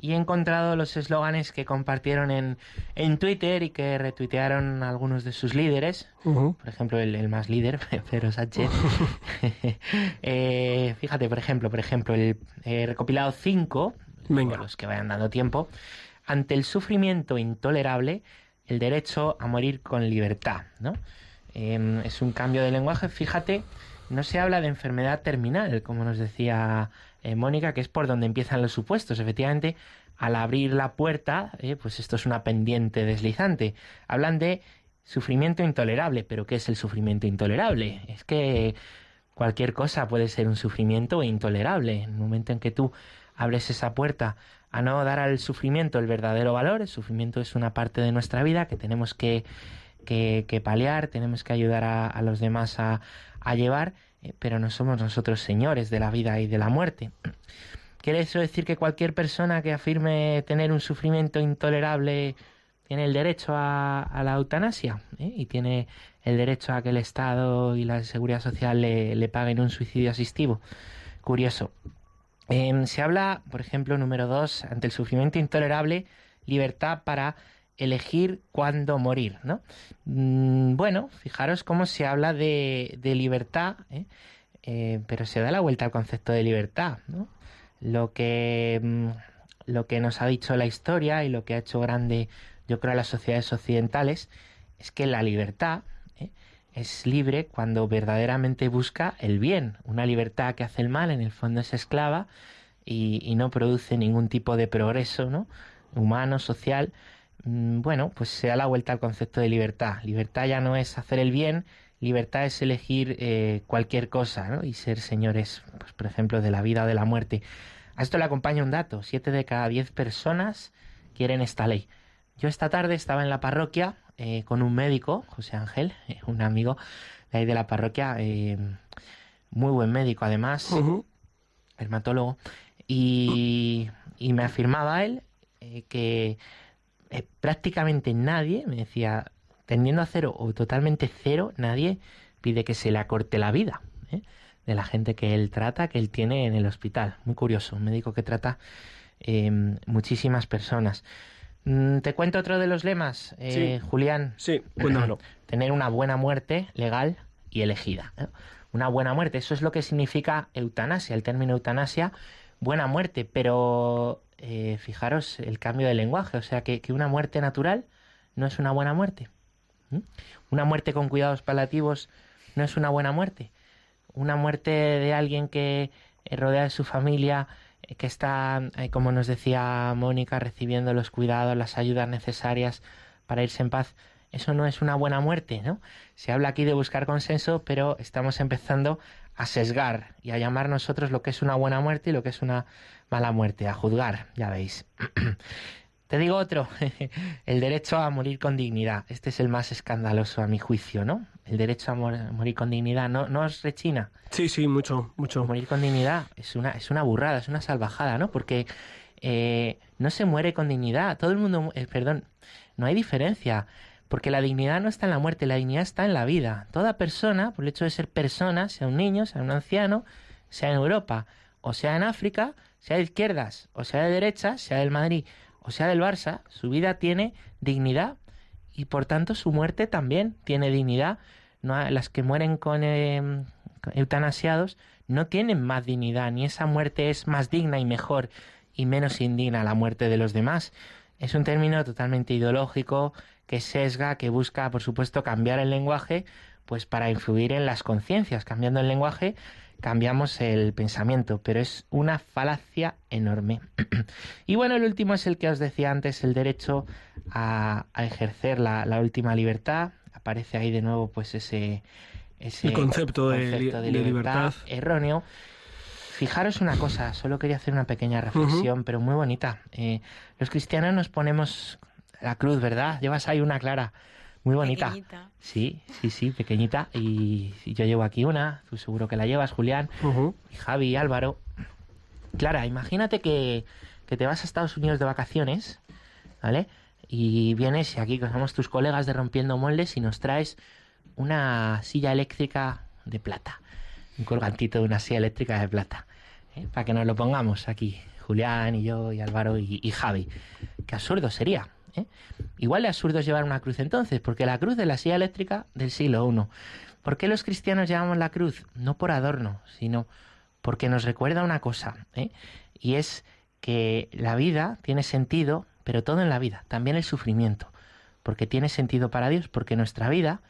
y he encontrado los eslóganes que compartieron en Twitter y que retuitearon algunos de sus líderes. Uh-huh. Por ejemplo, el más líder, Pedro Sánchez. Uh-huh. Fíjate, por ejemplo, el recopilado 5, los que vayan dando tiempo: ante el sufrimiento intolerable, el derecho a morir con libertad, ¿no? Es un cambio de lenguaje. Fíjate, no se habla de enfermedad terminal, como nos decía Mónica, que es por donde empiezan los supuestos. Efectivamente, al abrir la puerta, esto es una pendiente deslizante. Hablan de sufrimiento intolerable, pero ¿qué es el sufrimiento intolerable? Es que cualquier cosa puede ser un sufrimiento intolerable. En el momento en que tú abres esa puerta a no dar al sufrimiento el verdadero valor, el sufrimiento es una parte de nuestra vida que tenemos que paliar, tenemos que ayudar a los demás a llevar, pero no somos nosotros señores de la vida y de la muerte. ¿Quiere eso decir que cualquier persona que afirme tener un sufrimiento intolerable tiene el derecho a la eutanasia, y tiene el derecho a que el Estado y la Seguridad Social le paguen un suicidio asistido? Curioso. Se habla, por ejemplo, número 2, ante el sufrimiento intolerable, libertad para elegir cuándo morir, ¿no? Bueno, fijaros cómo se habla de libertad, ¿eh? Pero se da la vuelta al concepto de libertad, ¿no? Lo que nos ha dicho la historia y lo que ha hecho grande, yo creo, a las sociedades occidentales, es que la libertad, ¿eh?, es libre cuando verdaderamente busca el bien. Una libertad que hace el mal, en el fondo, es esclava y no produce ningún tipo de progreso, ¿no?, humano, social. Bueno, pues se da la vuelta al concepto de libertad. Libertad ya no es hacer el bien, libertad es elegir cualquier cosa, ¿no?, y ser señores, pues, por ejemplo, de la vida o de la muerte. A esto le acompaña un dato: 7 de cada 10 personas quieren esta ley. Yo esta tarde estaba en la parroquia con un médico, José Ángel, un amigo de ahí de la parroquia, muy buen médico además, hermatólogo, y me afirmaba él que prácticamente nadie, me decía, tendiendo a cero o totalmente cero, nadie pide que se le acorte la vida, ¿eh?, de la gente que él trata, que él tiene en el hospital. Muy curioso, un médico que trata muchísimas personas. ¿Te cuento otro de los lemas, sí, Julián? Sí, cuéntamelo. Tener una buena muerte legal y elegida, ¿no? Una buena muerte, eso es lo que significa eutanasia, el término eutanasia, buena muerte, pero fijaros el cambio de lenguaje, o sea que una muerte natural no es una buena muerte. ¿Mm? Una muerte con cuidados paliativos no es una buena muerte. Una muerte de alguien que rodea de su familia, que está, como nos decía Mónica, recibiendo los cuidados, las ayudas necesarias para irse en paz, eso no es una buena muerte, ¿no? Se habla aquí de buscar consenso, pero estamos empezando a sesgar y a llamar nosotros lo que es una buena muerte y lo que es una mala muerte, a juzgar, ya veis. Te digo otro, el derecho a morir con dignidad. Este es el más escandaloso a mi juicio, ¿no? El derecho a morir con dignidad, ¿no os rechina? Sí, mucho, mucho. Morir con dignidad es una burrada, es una salvajada, ¿no? Porque no se muere con dignidad. Todo el mundo, no hay diferencia. Porque la dignidad no está en la muerte, la dignidad está en la vida. Toda persona, por el hecho de ser persona, sea un niño, sea un anciano, sea en Europa, o sea en África, sea de izquierdas, o sea de derechas, sea del Madrid, o sea del Barça, su vida tiene dignidad y por tanto su muerte también tiene dignidad. No, las que mueren con eutanasiados no tienen más dignidad, ni esa muerte es más digna y mejor y menos indigna la muerte de los demás. Es un término totalmente ideológico que sesga, que busca, por supuesto, cambiar el lenguaje, pues para influir en las conciencias. Cambiando el lenguaje cambiamos el pensamiento, pero es una falacia enorme. Y bueno, el último es el que os decía antes, el derecho a ejercer la última libertad. Aparece ahí de nuevo pues ese concepto de libertad erróneo. Fijaros una cosa, solo quería hacer una pequeña reflexión, pero muy bonita. Los cristianos nos ponemos la cruz, ¿verdad? Llevas ahí una, Clara. Muy bonita. Pequeñita. Sí, pequeñita. Y yo llevo aquí una, tú seguro que la llevas, Julián, y Javi, y Álvaro. Clara, imagínate que te vas a Estados Unidos de vacaciones, ¿vale? Y vienes y aquí, que somos tus colegas de Rompiendo Moldes, y nos traes una silla eléctrica de plata. Un colgantito de una silla eléctrica de plata. Para que nos lo pongamos aquí, Julián y yo, y Álvaro y Javi. Qué absurdo sería. Igual de absurdo es llevar una cruz entonces, porque la cruz de la silla eléctrica del siglo I. ¿Por qué los cristianos llevamos la cruz? No por adorno, sino porque nos recuerda una cosa, y es que la vida tiene sentido, pero todo en la vida, también el sufrimiento, porque tiene sentido para Dios, porque nuestra vida,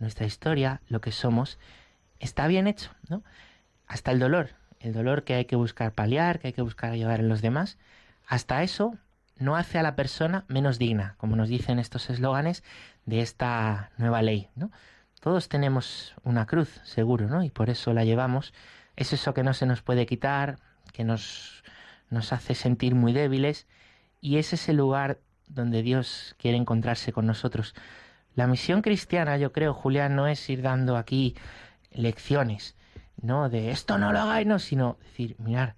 nuestra historia, lo que somos, está bien hecho, ¿no? Hasta el dolor que hay que buscar paliar, que hay que buscar ayudar en los demás, hasta eso no hace a la persona menos digna, como nos dicen estos eslóganes de esta nueva ley, ¿no? Todos tenemos una cruz, seguro, ¿no? Y por eso la llevamos. Es eso que no se nos puede quitar, que nos hace sentir muy débiles, y ese es el lugar donde Dios quiere encontrarse con nosotros. La misión cristiana, yo creo, Julián, no es ir dando aquí lecciones, ¿no? De esto no lo hagáis, no, sino decir, mirad,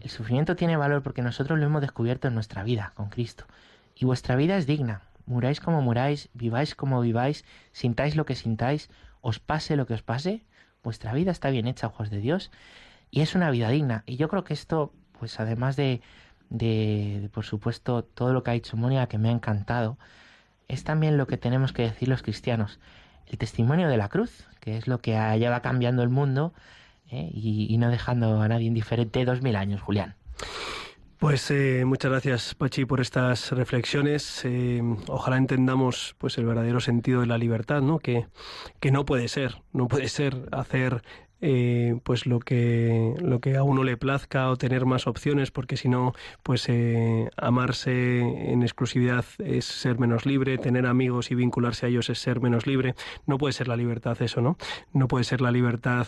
el sufrimiento tiene valor porque nosotros lo hemos descubierto en nuestra vida con Cristo. Y vuestra vida es digna. Muráis como muráis, viváis como viváis, sintáis lo que sintáis, os pase lo que os pase, vuestra vida está bien hecha, ojos de Dios. y es una vida digna. Y yo creo que esto, pues además de por supuesto, todo lo que ha dicho Mónica, que me ha encantado, es también lo que tenemos que decir los cristianos. El testimonio de la cruz, que es lo que allá va cambiando el mundo, y no dejando a nadie indiferente 2000 años, Julián. Pues muchas gracias, Patxi, por estas reflexiones. Ojalá entendamos pues el verdadero sentido de la libertad, ¿no? Que no puede ser hacer pues lo que a uno le plazca o tener más opciones, porque si no, pues amarse en exclusividad es ser menos libre, tener amigos y vincularse a ellos es ser menos libre. No puede ser la libertad eso, ¿no? No puede ser la libertad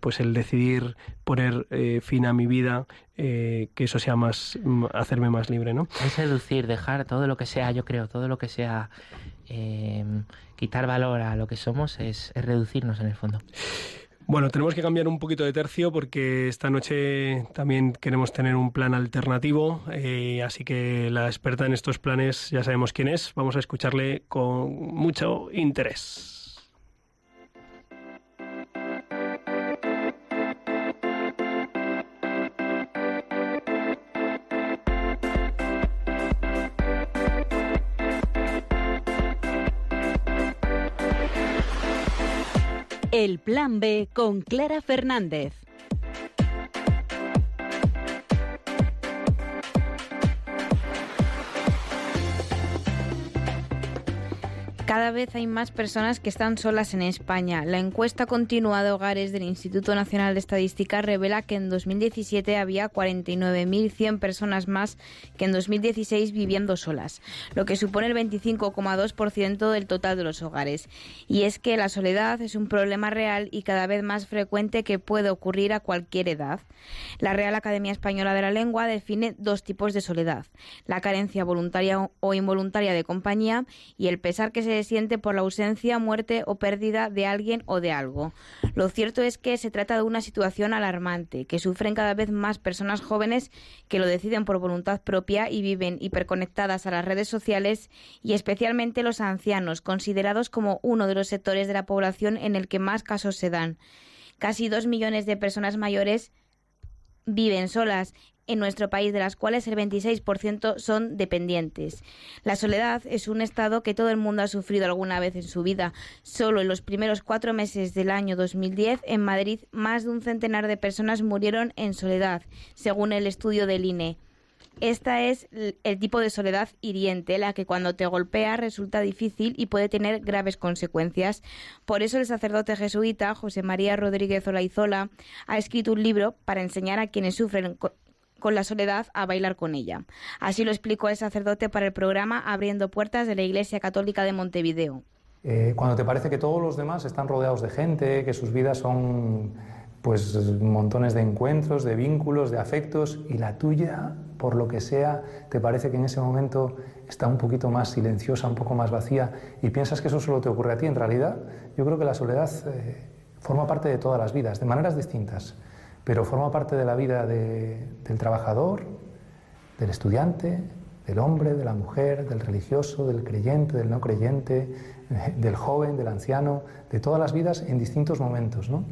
pues el decidir poner fin a mi vida, que eso sea más, hacerme más libre, ¿no? Es seducir, dejar todo lo que sea, yo creo, todo lo que sea quitar valor a lo que somos es reducirnos en el fondo. Bueno, tenemos que cambiar un poquito de tercio porque esta noche también queremos tener un plan alternativo, así que la experta en estos planes ya sabemos quién es. Vamos a escucharle con mucho interés. El Plan B con Clara Fernández. Cada vez hay más personas que están solas en España. La encuesta continua de hogares del Instituto Nacional de Estadística revela que en 2017 había 49.100 personas más que en 2016 viviendo solas, lo que supone el 25,2% del total de los hogares. Y es que la soledad es un problema real y cada vez más frecuente que puede ocurrir a cualquier edad. La Real Academia Española de la Lengua define dos tipos de soledad: la carencia voluntaria o involuntaria de compañía y el pesar que se siente por la ausencia, muerte o pérdida de alguien o de algo. Lo cierto es que se trata de una situación alarmante que sufren cada vez más personas jóvenes que lo deciden por voluntad propia y viven hiperconectadas a las redes sociales, y especialmente los ancianos, considerados como uno de los sectores de la población en el que más casos se dan. Casi 2 millones de personas mayores viven solas en nuestro país, de las cuales el 26% son dependientes. La soledad es un estado que todo el mundo ha sufrido alguna vez en su vida. Solo en los primeros 4 meses del año 2010, en Madrid, más de un centenar de personas murieron en soledad, según el estudio del INE. Esta es el tipo de soledad hiriente, la que cuando te golpea resulta difícil y puede tener graves consecuencias. Por eso el sacerdote jesuita José María Rodríguez Olaizola ha escrito un libro para enseñar a quienes sufren con la soledad a bailar con ella. Así lo explicó el sacerdote para el programa Abriendo Puertas de la Iglesia Católica de Montevideo. Cuando te parece que todos los demás están rodeados de gente, que sus vidas son pues montones de encuentros, de vínculos, de afectos, y la tuya, por lo que sea, te parece que en ese momento está un poquito más silenciosa, un poco más vacía, y piensas que eso solo te ocurre a ti. En realidad, yo creo que la soledad forma parte de todas las vidas, de maneras distintas, pero forma parte de la vida del trabajador, del estudiante, del hombre, de la mujer, del religioso, del creyente, del no creyente, del joven, del anciano, de todas las vidas en distintos momentos, ¿no?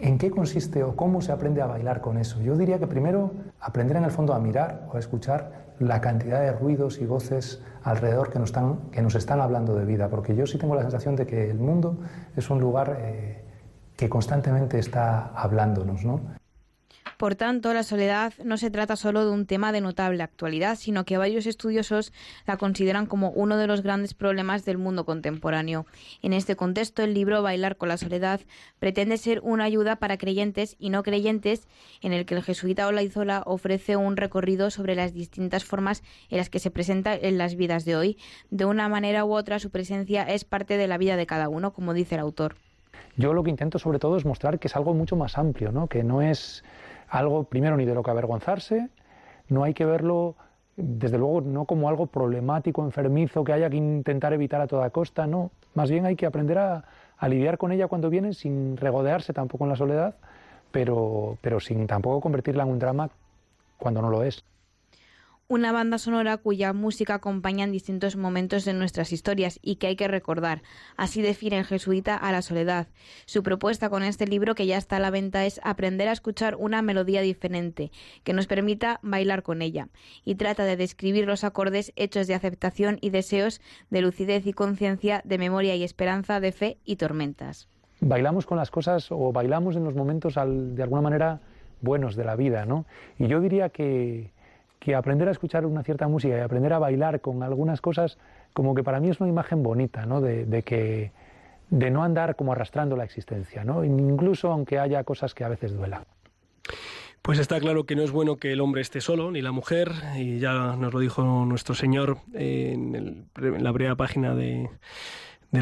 ¿En qué consiste o cómo se aprende a bailar con eso? Yo diría que primero aprender en el fondo a mirar o a escuchar la cantidad de ruidos y voces alrededor que nos están hablando de vida, porque yo sí tengo la sensación de que el mundo es un lugar que constantemente está hablándonos, ¿no? Por tanto, la soledad no se trata solo de un tema de notable actualidad, sino que varios estudiosos la consideran como uno de los grandes problemas del mundo contemporáneo. En este contexto, el libro Bailar con la soledad pretende ser una ayuda para creyentes y no creyentes, en el que el jesuita Olaizola ofrece un recorrido sobre las distintas formas en las que se presenta en las vidas de hoy. De una manera u otra, su presencia es parte de la vida de cada uno, como dice el autor. Yo lo que intento sobre todo es mostrar que es algo mucho más amplio, ¿no? Que no es algo, primero, ni de lo que avergonzarse. No hay que verlo, desde luego, no como algo problemático, enfermizo, que haya que intentar evitar a toda costa, no. Más bien hay que aprender a lidiar con ella cuando viene, sin regodearse tampoco en la soledad, pero sin tampoco convertirla en un drama cuando no lo es. una banda sonora cuya música acompaña en distintos momentos de nuestras historias y que hay que recordar. Así define el jesuita a la soledad. Su propuesta con este libro, que ya está a la venta, es aprender a escuchar una melodía diferente, que nos permita bailar con ella. Y trata de describir los acordes hechos de aceptación y deseos, de lucidez y conciencia, de memoria y esperanza, de fe y tormentas. Bailamos con las cosas, o bailamos en los momentos de alguna manera buenos de la vida, ¿no? Y yo diría que aprender a escuchar una cierta música y aprender a bailar con algunas cosas, como que para mí es una imagen bonita, ¿no? De no andar como arrastrando la existencia, ¿no? Incluso aunque haya cosas que a veces duela. Pues está claro que no es bueno que el hombre esté solo, ni la mujer, y ya nos lo dijo nuestro Señor en la primera página del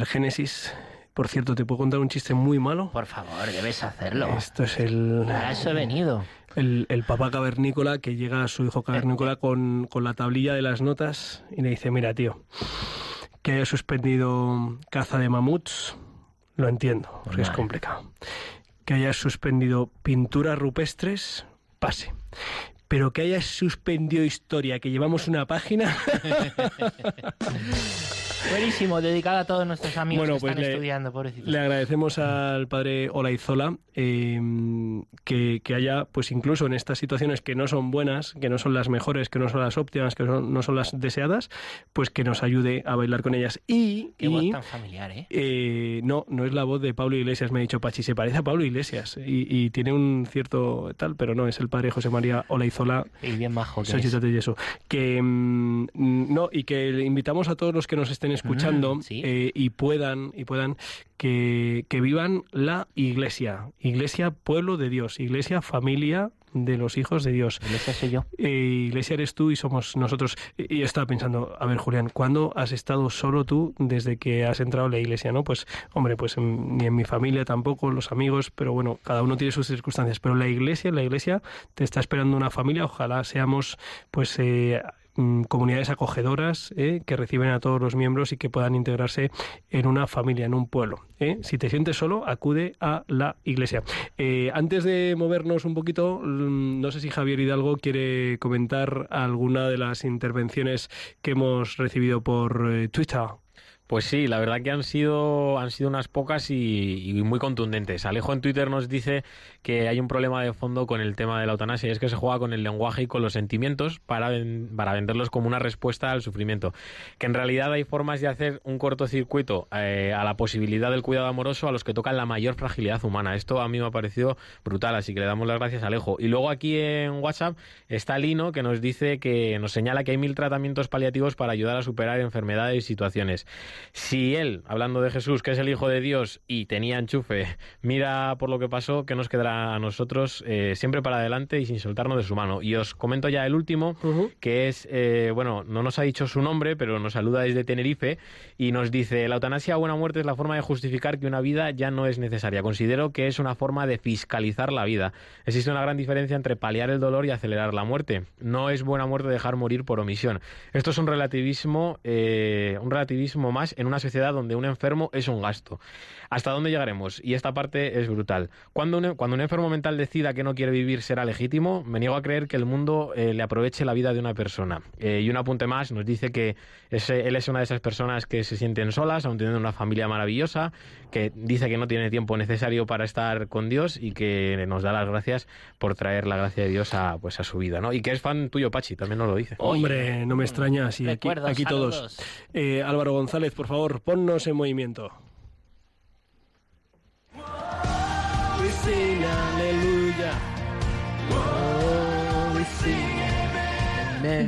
Génesis. Por cierto, ¿te puedo contar un chiste muy malo? Por favor, debes hacerlo. Esto es el... Para eso he venido. El papá cavernícola que llega a su hijo cavernícola con la tablilla de las notas y le dice: mira, tío, que haya suspendido caza de mamuts, lo entiendo, porque es complicado. Que haya suspendido pinturas rupestres, pase. Pero que haya suspendido historia, que llevamos una página... Buenísimo, dedicado a todos nuestros amigos que están estudiando, pobrecitos. Le agradecemos al padre Olaizola que haya, pues incluso en estas situaciones que no son buenas, que no son las mejores, que no son las óptimas, que no son las deseadas, pues que nos ayude a bailar con ellas. Y... Qué voz tan familiar, ¿eh? No es la voz de Pablo Iglesias, me ha dicho Patxi, se parece a Pablo Iglesias y tiene un cierto tal, pero no, es el padre José María Olaizola. Y bien majo que es. Y eso. Y que invitamos a todos los que nos estén escuchando, ¿sí? y puedan que vivan la iglesia, pueblo de Dios, iglesia, familia de los hijos de Dios. Iglesia soy yo. Iglesia eres tú y somos nosotros. Y yo estaba pensando, a ver, Julián, ¿cuándo has estado solo tú desde que has entrado en la iglesia? ¿No? Pues, hombre, pues ni en mi familia tampoco, los amigos, pero bueno, cada uno tiene sus circunstancias. Pero la iglesia te está esperando una familia, ojalá seamos, pues... comunidades acogedoras que reciben a todos los miembros y que puedan integrarse en una familia, en un pueblo. Si te sientes solo, acude a la iglesia. Antes de movernos un poquito, no sé si Javier Hidalgo quiere comentar alguna de las intervenciones que hemos recibido por Twitter. Pues sí, la verdad que han sido unas pocas y muy contundentes. Alejo en Twitter nos dice que hay un problema de fondo con el tema de la eutanasia, y es que se juega con el lenguaje y con los sentimientos para venderlos como una respuesta al sufrimiento. Que en realidad hay formas de hacer un cortocircuito a la posibilidad del cuidado amoroso a los que tocan la mayor fragilidad humana. Esto a mí me ha parecido brutal, así que le damos las gracias a Alejo. Y luego aquí en WhatsApp está Lino, que nos dice que nos señala que hay 1000 tratamientos paliativos para ayudar a superar enfermedades y situaciones. Si él, hablando de Jesús, que es el Hijo de Dios y tenía enchufe, mira por lo que pasó, que nos quedará a nosotros siempre para adelante y sin soltarnos de su mano. Y os comento ya el último, que es, no nos ha dicho su nombre, pero nos saluda desde Tenerife y nos dice: la eutanasia o una muerte es la forma de justificar que una vida ya no es necesaria. Considero que es una forma de fiscalizar la vida. Existe una gran diferencia entre paliar el dolor y acelerar la muerte. No es buena muerte dejar morir por omisión. Esto es un relativismo más en una sociedad donde un enfermo es un gasto. ¿Hasta dónde llegaremos? Y esta parte es brutal. Cuando un enfermo mental decida que no quiere vivir, ¿será legítimo? Me niego a creer que el mundo le aproveche la vida de una persona. Y un apunte más, nos dice que él es una de esas personas que se sienten solas, aun teniendo una familia maravillosa, que dice que no tiene tiempo necesario para estar con Dios y que nos da las gracias por traer la gracia de Dios a su vida, ¿no? Y que es fan tuyo, Patxi, también nos lo dice. Hombre, no me extraña, sí, aquí todos. Álvaro González, por favor, ponnos en movimiento.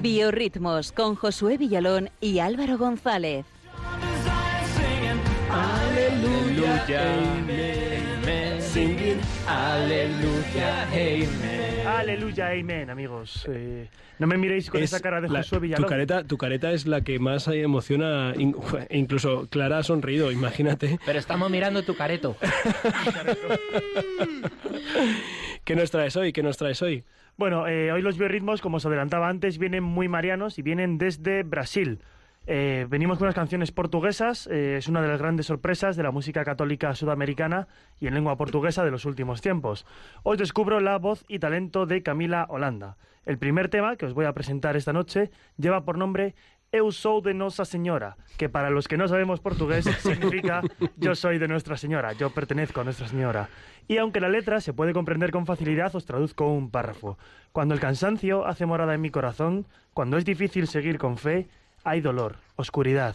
Biorritmos con Josué Villalón y Álvaro González. Aleluya, amen, singing, aleluya, amen. Aleluya, amen, amigos. No me miréis con esa cara de Josué Villalón. Tu careta es la que más emociona, incluso Clara ha sonreído, imagínate. Pero estamos mirando tu careto. ¿Qué nos traes hoy? Bueno, hoy los biorritmos, como os adelantaba antes, vienen muy marianos y vienen desde Brasil. Venimos con unas canciones portuguesas, es una de las grandes sorpresas de la música católica sudamericana y en lengua portuguesa de los últimos tiempos. Hoy descubro la voz y talento de Camila Holanda. El primer tema que os voy a presentar esta noche lleva por nombre Eu sou de Nossa Senhora, que para los que no sabemos portugués significa yo soy de Nuestra Señora, yo pertenezco a Nuestra Señora. Y aunque la letra se puede comprender con facilidad, os traduzco un párrafo. Cuando el cansancio hace morada en mi corazón, cuando es difícil seguir con fe, hay dolor, oscuridad.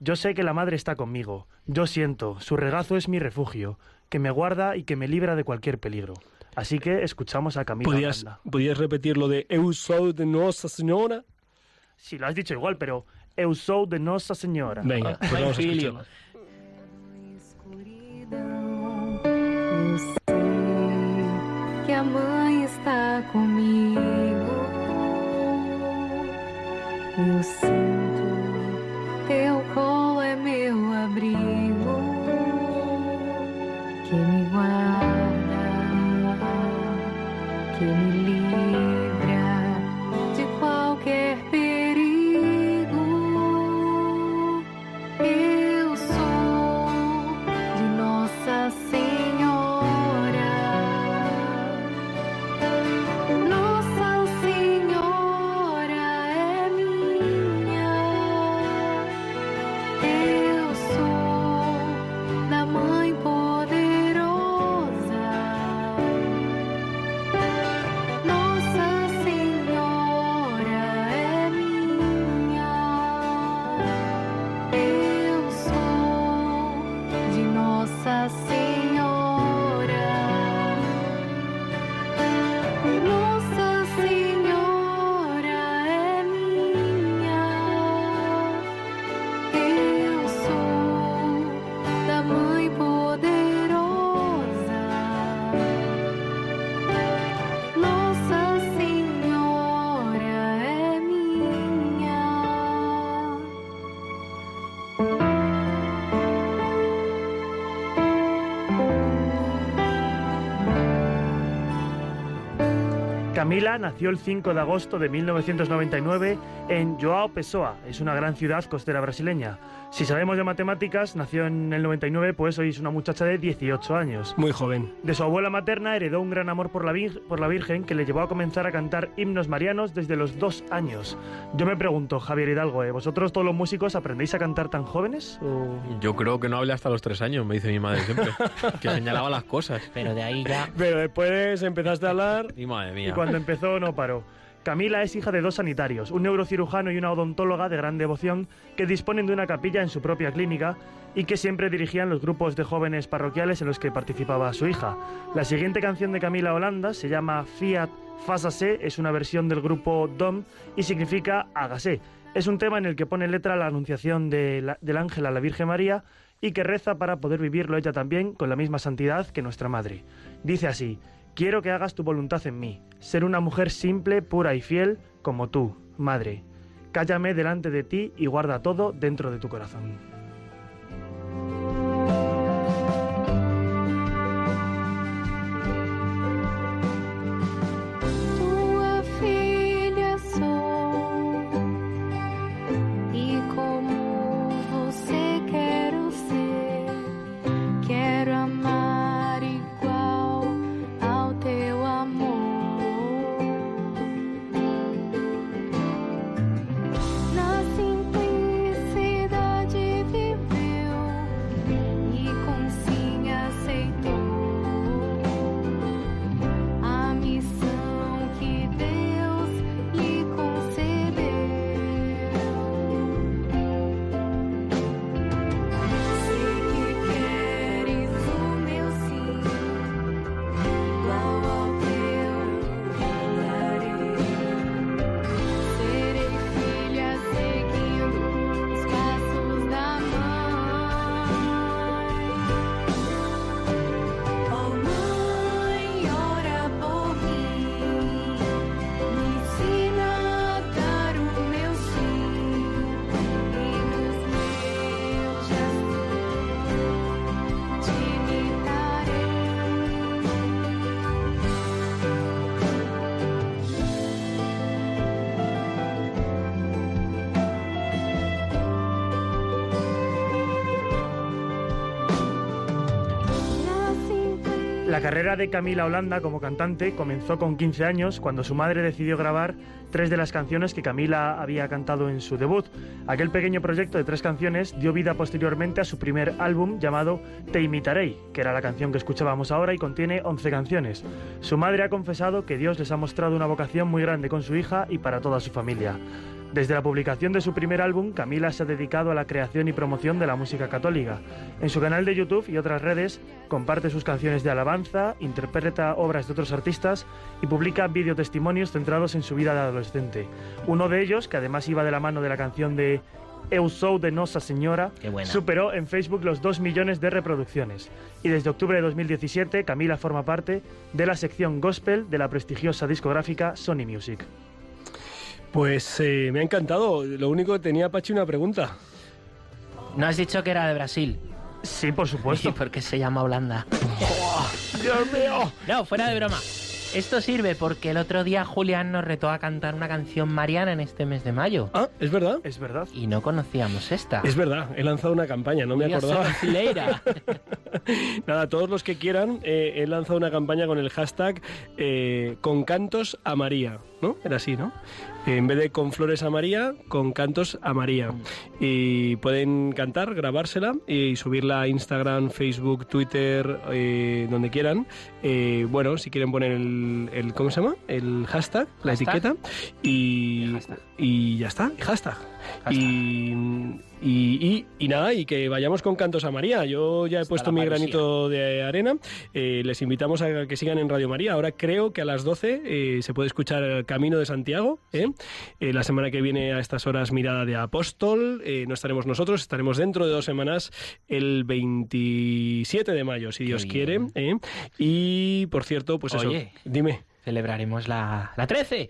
Yo sé que la Madre está conmigo. Yo siento, su regazo es mi refugio, que me guarda y que me libra de cualquier peligro. Así que escuchamos a Camila Holanda. ¿Podías repetir lo de Eu sou de Nossa Senhora? Sí, lo has dicho igual, pero Eu sou de Nossa Senhora. Venga, pues vamos a escucharlo. Eu sei que a mãe está conmigo. Eu sei. Teu colo é meu abrigo que me guarda, que me livra de qualquer perigo. Eu sou de Nossa Senhora. Nossa Senhora é minha. Eu sou da Mãe Poderosa, Nossa Senhora é minha. Eu sou de Nossa Senhora. Nossa Senhora é minha. Eu sou da Mãe Poderosa, Nossa Senhora é minha. Camila nació el 5 de agosto de 1999 en João Pessoa, es una gran ciudad costera brasileña. Si sabemos de matemáticas, nació en el 99, pues hoy es una muchacha de 18 años. Muy joven. De su abuela materna heredó un gran amor por la Virgen que le llevó a comenzar a cantar himnos marianos desde los 2 años. Yo me pregunto, Javier Hidalgo, ¿vosotros todos los músicos aprendéis a cantar tan jóvenes? Yo creo que no hablé hasta los 3 años, me dice mi madre siempre, que señalaba las cosas. Pero de ahí ya... Pero después empezaste a hablar... Y madre mía. Y cuando empezó no paró. Camila es hija de 2 sanitarios, un neurocirujano y una odontóloga de gran devoción que disponen de una capilla en su propia clínica y que siempre dirigían los grupos de jóvenes parroquiales en los que participaba su hija. La siguiente canción de Camila Holanda se llama Fiat Fásase, es una versión del grupo Dom y significa hágase. Es un tema en el que pone letra la anunciación del ángel a la Virgen María y que reza para poder vivirlo ella también con la misma santidad que nuestra madre. Dice así: quiero que hagas tu voluntad en mí, ser una mujer simple, pura y fiel como tú, madre. Cállame delante de ti y guarda todo dentro de tu corazón. Tua filha sou y como você quero ser, quero amar igual ao teu amor. Na simplicidade viveu La carrera de Camila Holanda como cantante comenzó con 15 años cuando su madre decidió grabar 3 de las canciones que Camila había cantado en su debut. Aquel pequeño proyecto de 3 canciones dio vida posteriormente a su primer álbum llamado Te Imitaré, que era la canción que escuchábamos ahora y contiene 11 canciones. Su madre ha confesado que Dios les ha mostrado una vocación muy grande con su hija y para toda su familia. Desde la publicación de su primer álbum, Camila se ha dedicado a la creación y promoción de la música católica. En su canal de YouTube y otras redes, comparte sus canciones de alabanza, interpreta obras de otros artistas y publica videotestimonios centrados en su vida de adolescente. Uno de ellos, que además iba de la mano de la canción de Eu sou de Nossa Senhora, superó en Facebook los 2 millones de reproducciones. Y desde octubre de 2017, Camila forma parte de la sección gospel de la prestigiosa discográfica Sony Music. Pues me ha encantado. Lo único que tenía, Patxi, una pregunta. ¿No has dicho que era de Brasil? Sí, por supuesto. ¿Y por qué se llama Holanda? ¡Oh, Dios mío! No, fuera de broma. Esto sirve porque el otro día Julián nos retó a cantar una canción mariana en este mes de mayo. Ah, ¿es verdad? Es verdad. Y no conocíamos esta. Es verdad, he lanzado una campaña, no me acordaba. Nada, todos los que quieran, he lanzado una campaña con el hashtag Con Cantos a María, ¿no? Era así, ¿no? En vez de con flores a María, con cantos a María. Y pueden cantar, grabársela y subirla a Instagram, Facebook, Twitter, donde quieran. Bueno, si quieren poner el ¿cómo se llama? El hashtag, la etiqueta. Y ya está, hashtag. Y nada, y que vayamos con Cantos a María. Yo ya he puesto mi granito de arena. Les invitamos a que sigan en Radio María. Ahora creo que a las 12 se puede escuchar El Camino de Santiago. La semana que viene a estas horas Mirada de Apóstol. No estaremos nosotros, estaremos dentro de 2 semanas, el 27 de mayo, si Dios quiere. Y, por cierto, pues eso, dime. Celebraremos la 13.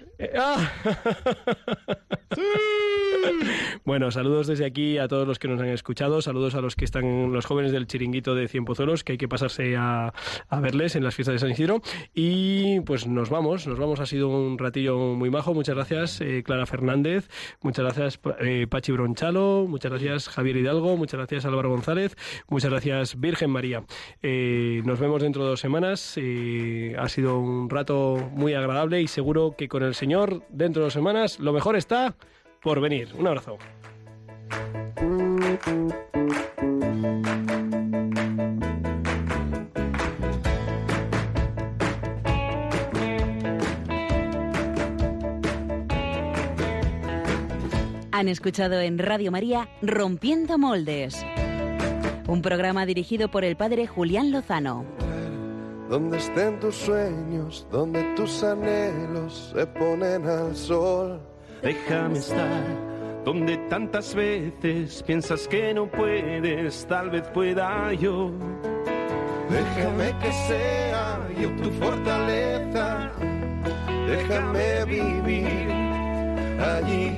¡Sí! Bueno, saludos desde aquí a todos los que nos han escuchado, saludos a los que están, los jóvenes del chiringuito de Cienpozuelos, que hay que pasarse a verles en las fiestas de San Isidro. Y pues nos vamos, ha sido un ratillo muy majo. Muchas gracias Clara Fernández, muchas gracias Patxi Bronchalo, muchas gracias Javier Hidalgo, muchas gracias Álvaro González, muchas gracias Virgen María. Nos vemos dentro de 2 semanas. Ha sido un rato muy agradable y seguro que con el Señor dentro de 2 semanas lo mejor está por venir. Un abrazo. Han escuchado en Radio María Rompiendo Moldes, un programa dirigido por el padre Julián Lozano. Donde estén tus sueños, donde tus anhelos se ponen al sol. Déjame estar donde tantas veces piensas que no puedes, tal vez pueda yo. Déjame que sea yo tu fortaleza, déjame vivir allí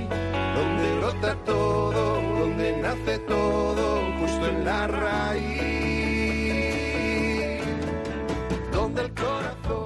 donde brota todo, donde nace todo, justo en la raíz, donde el corazón...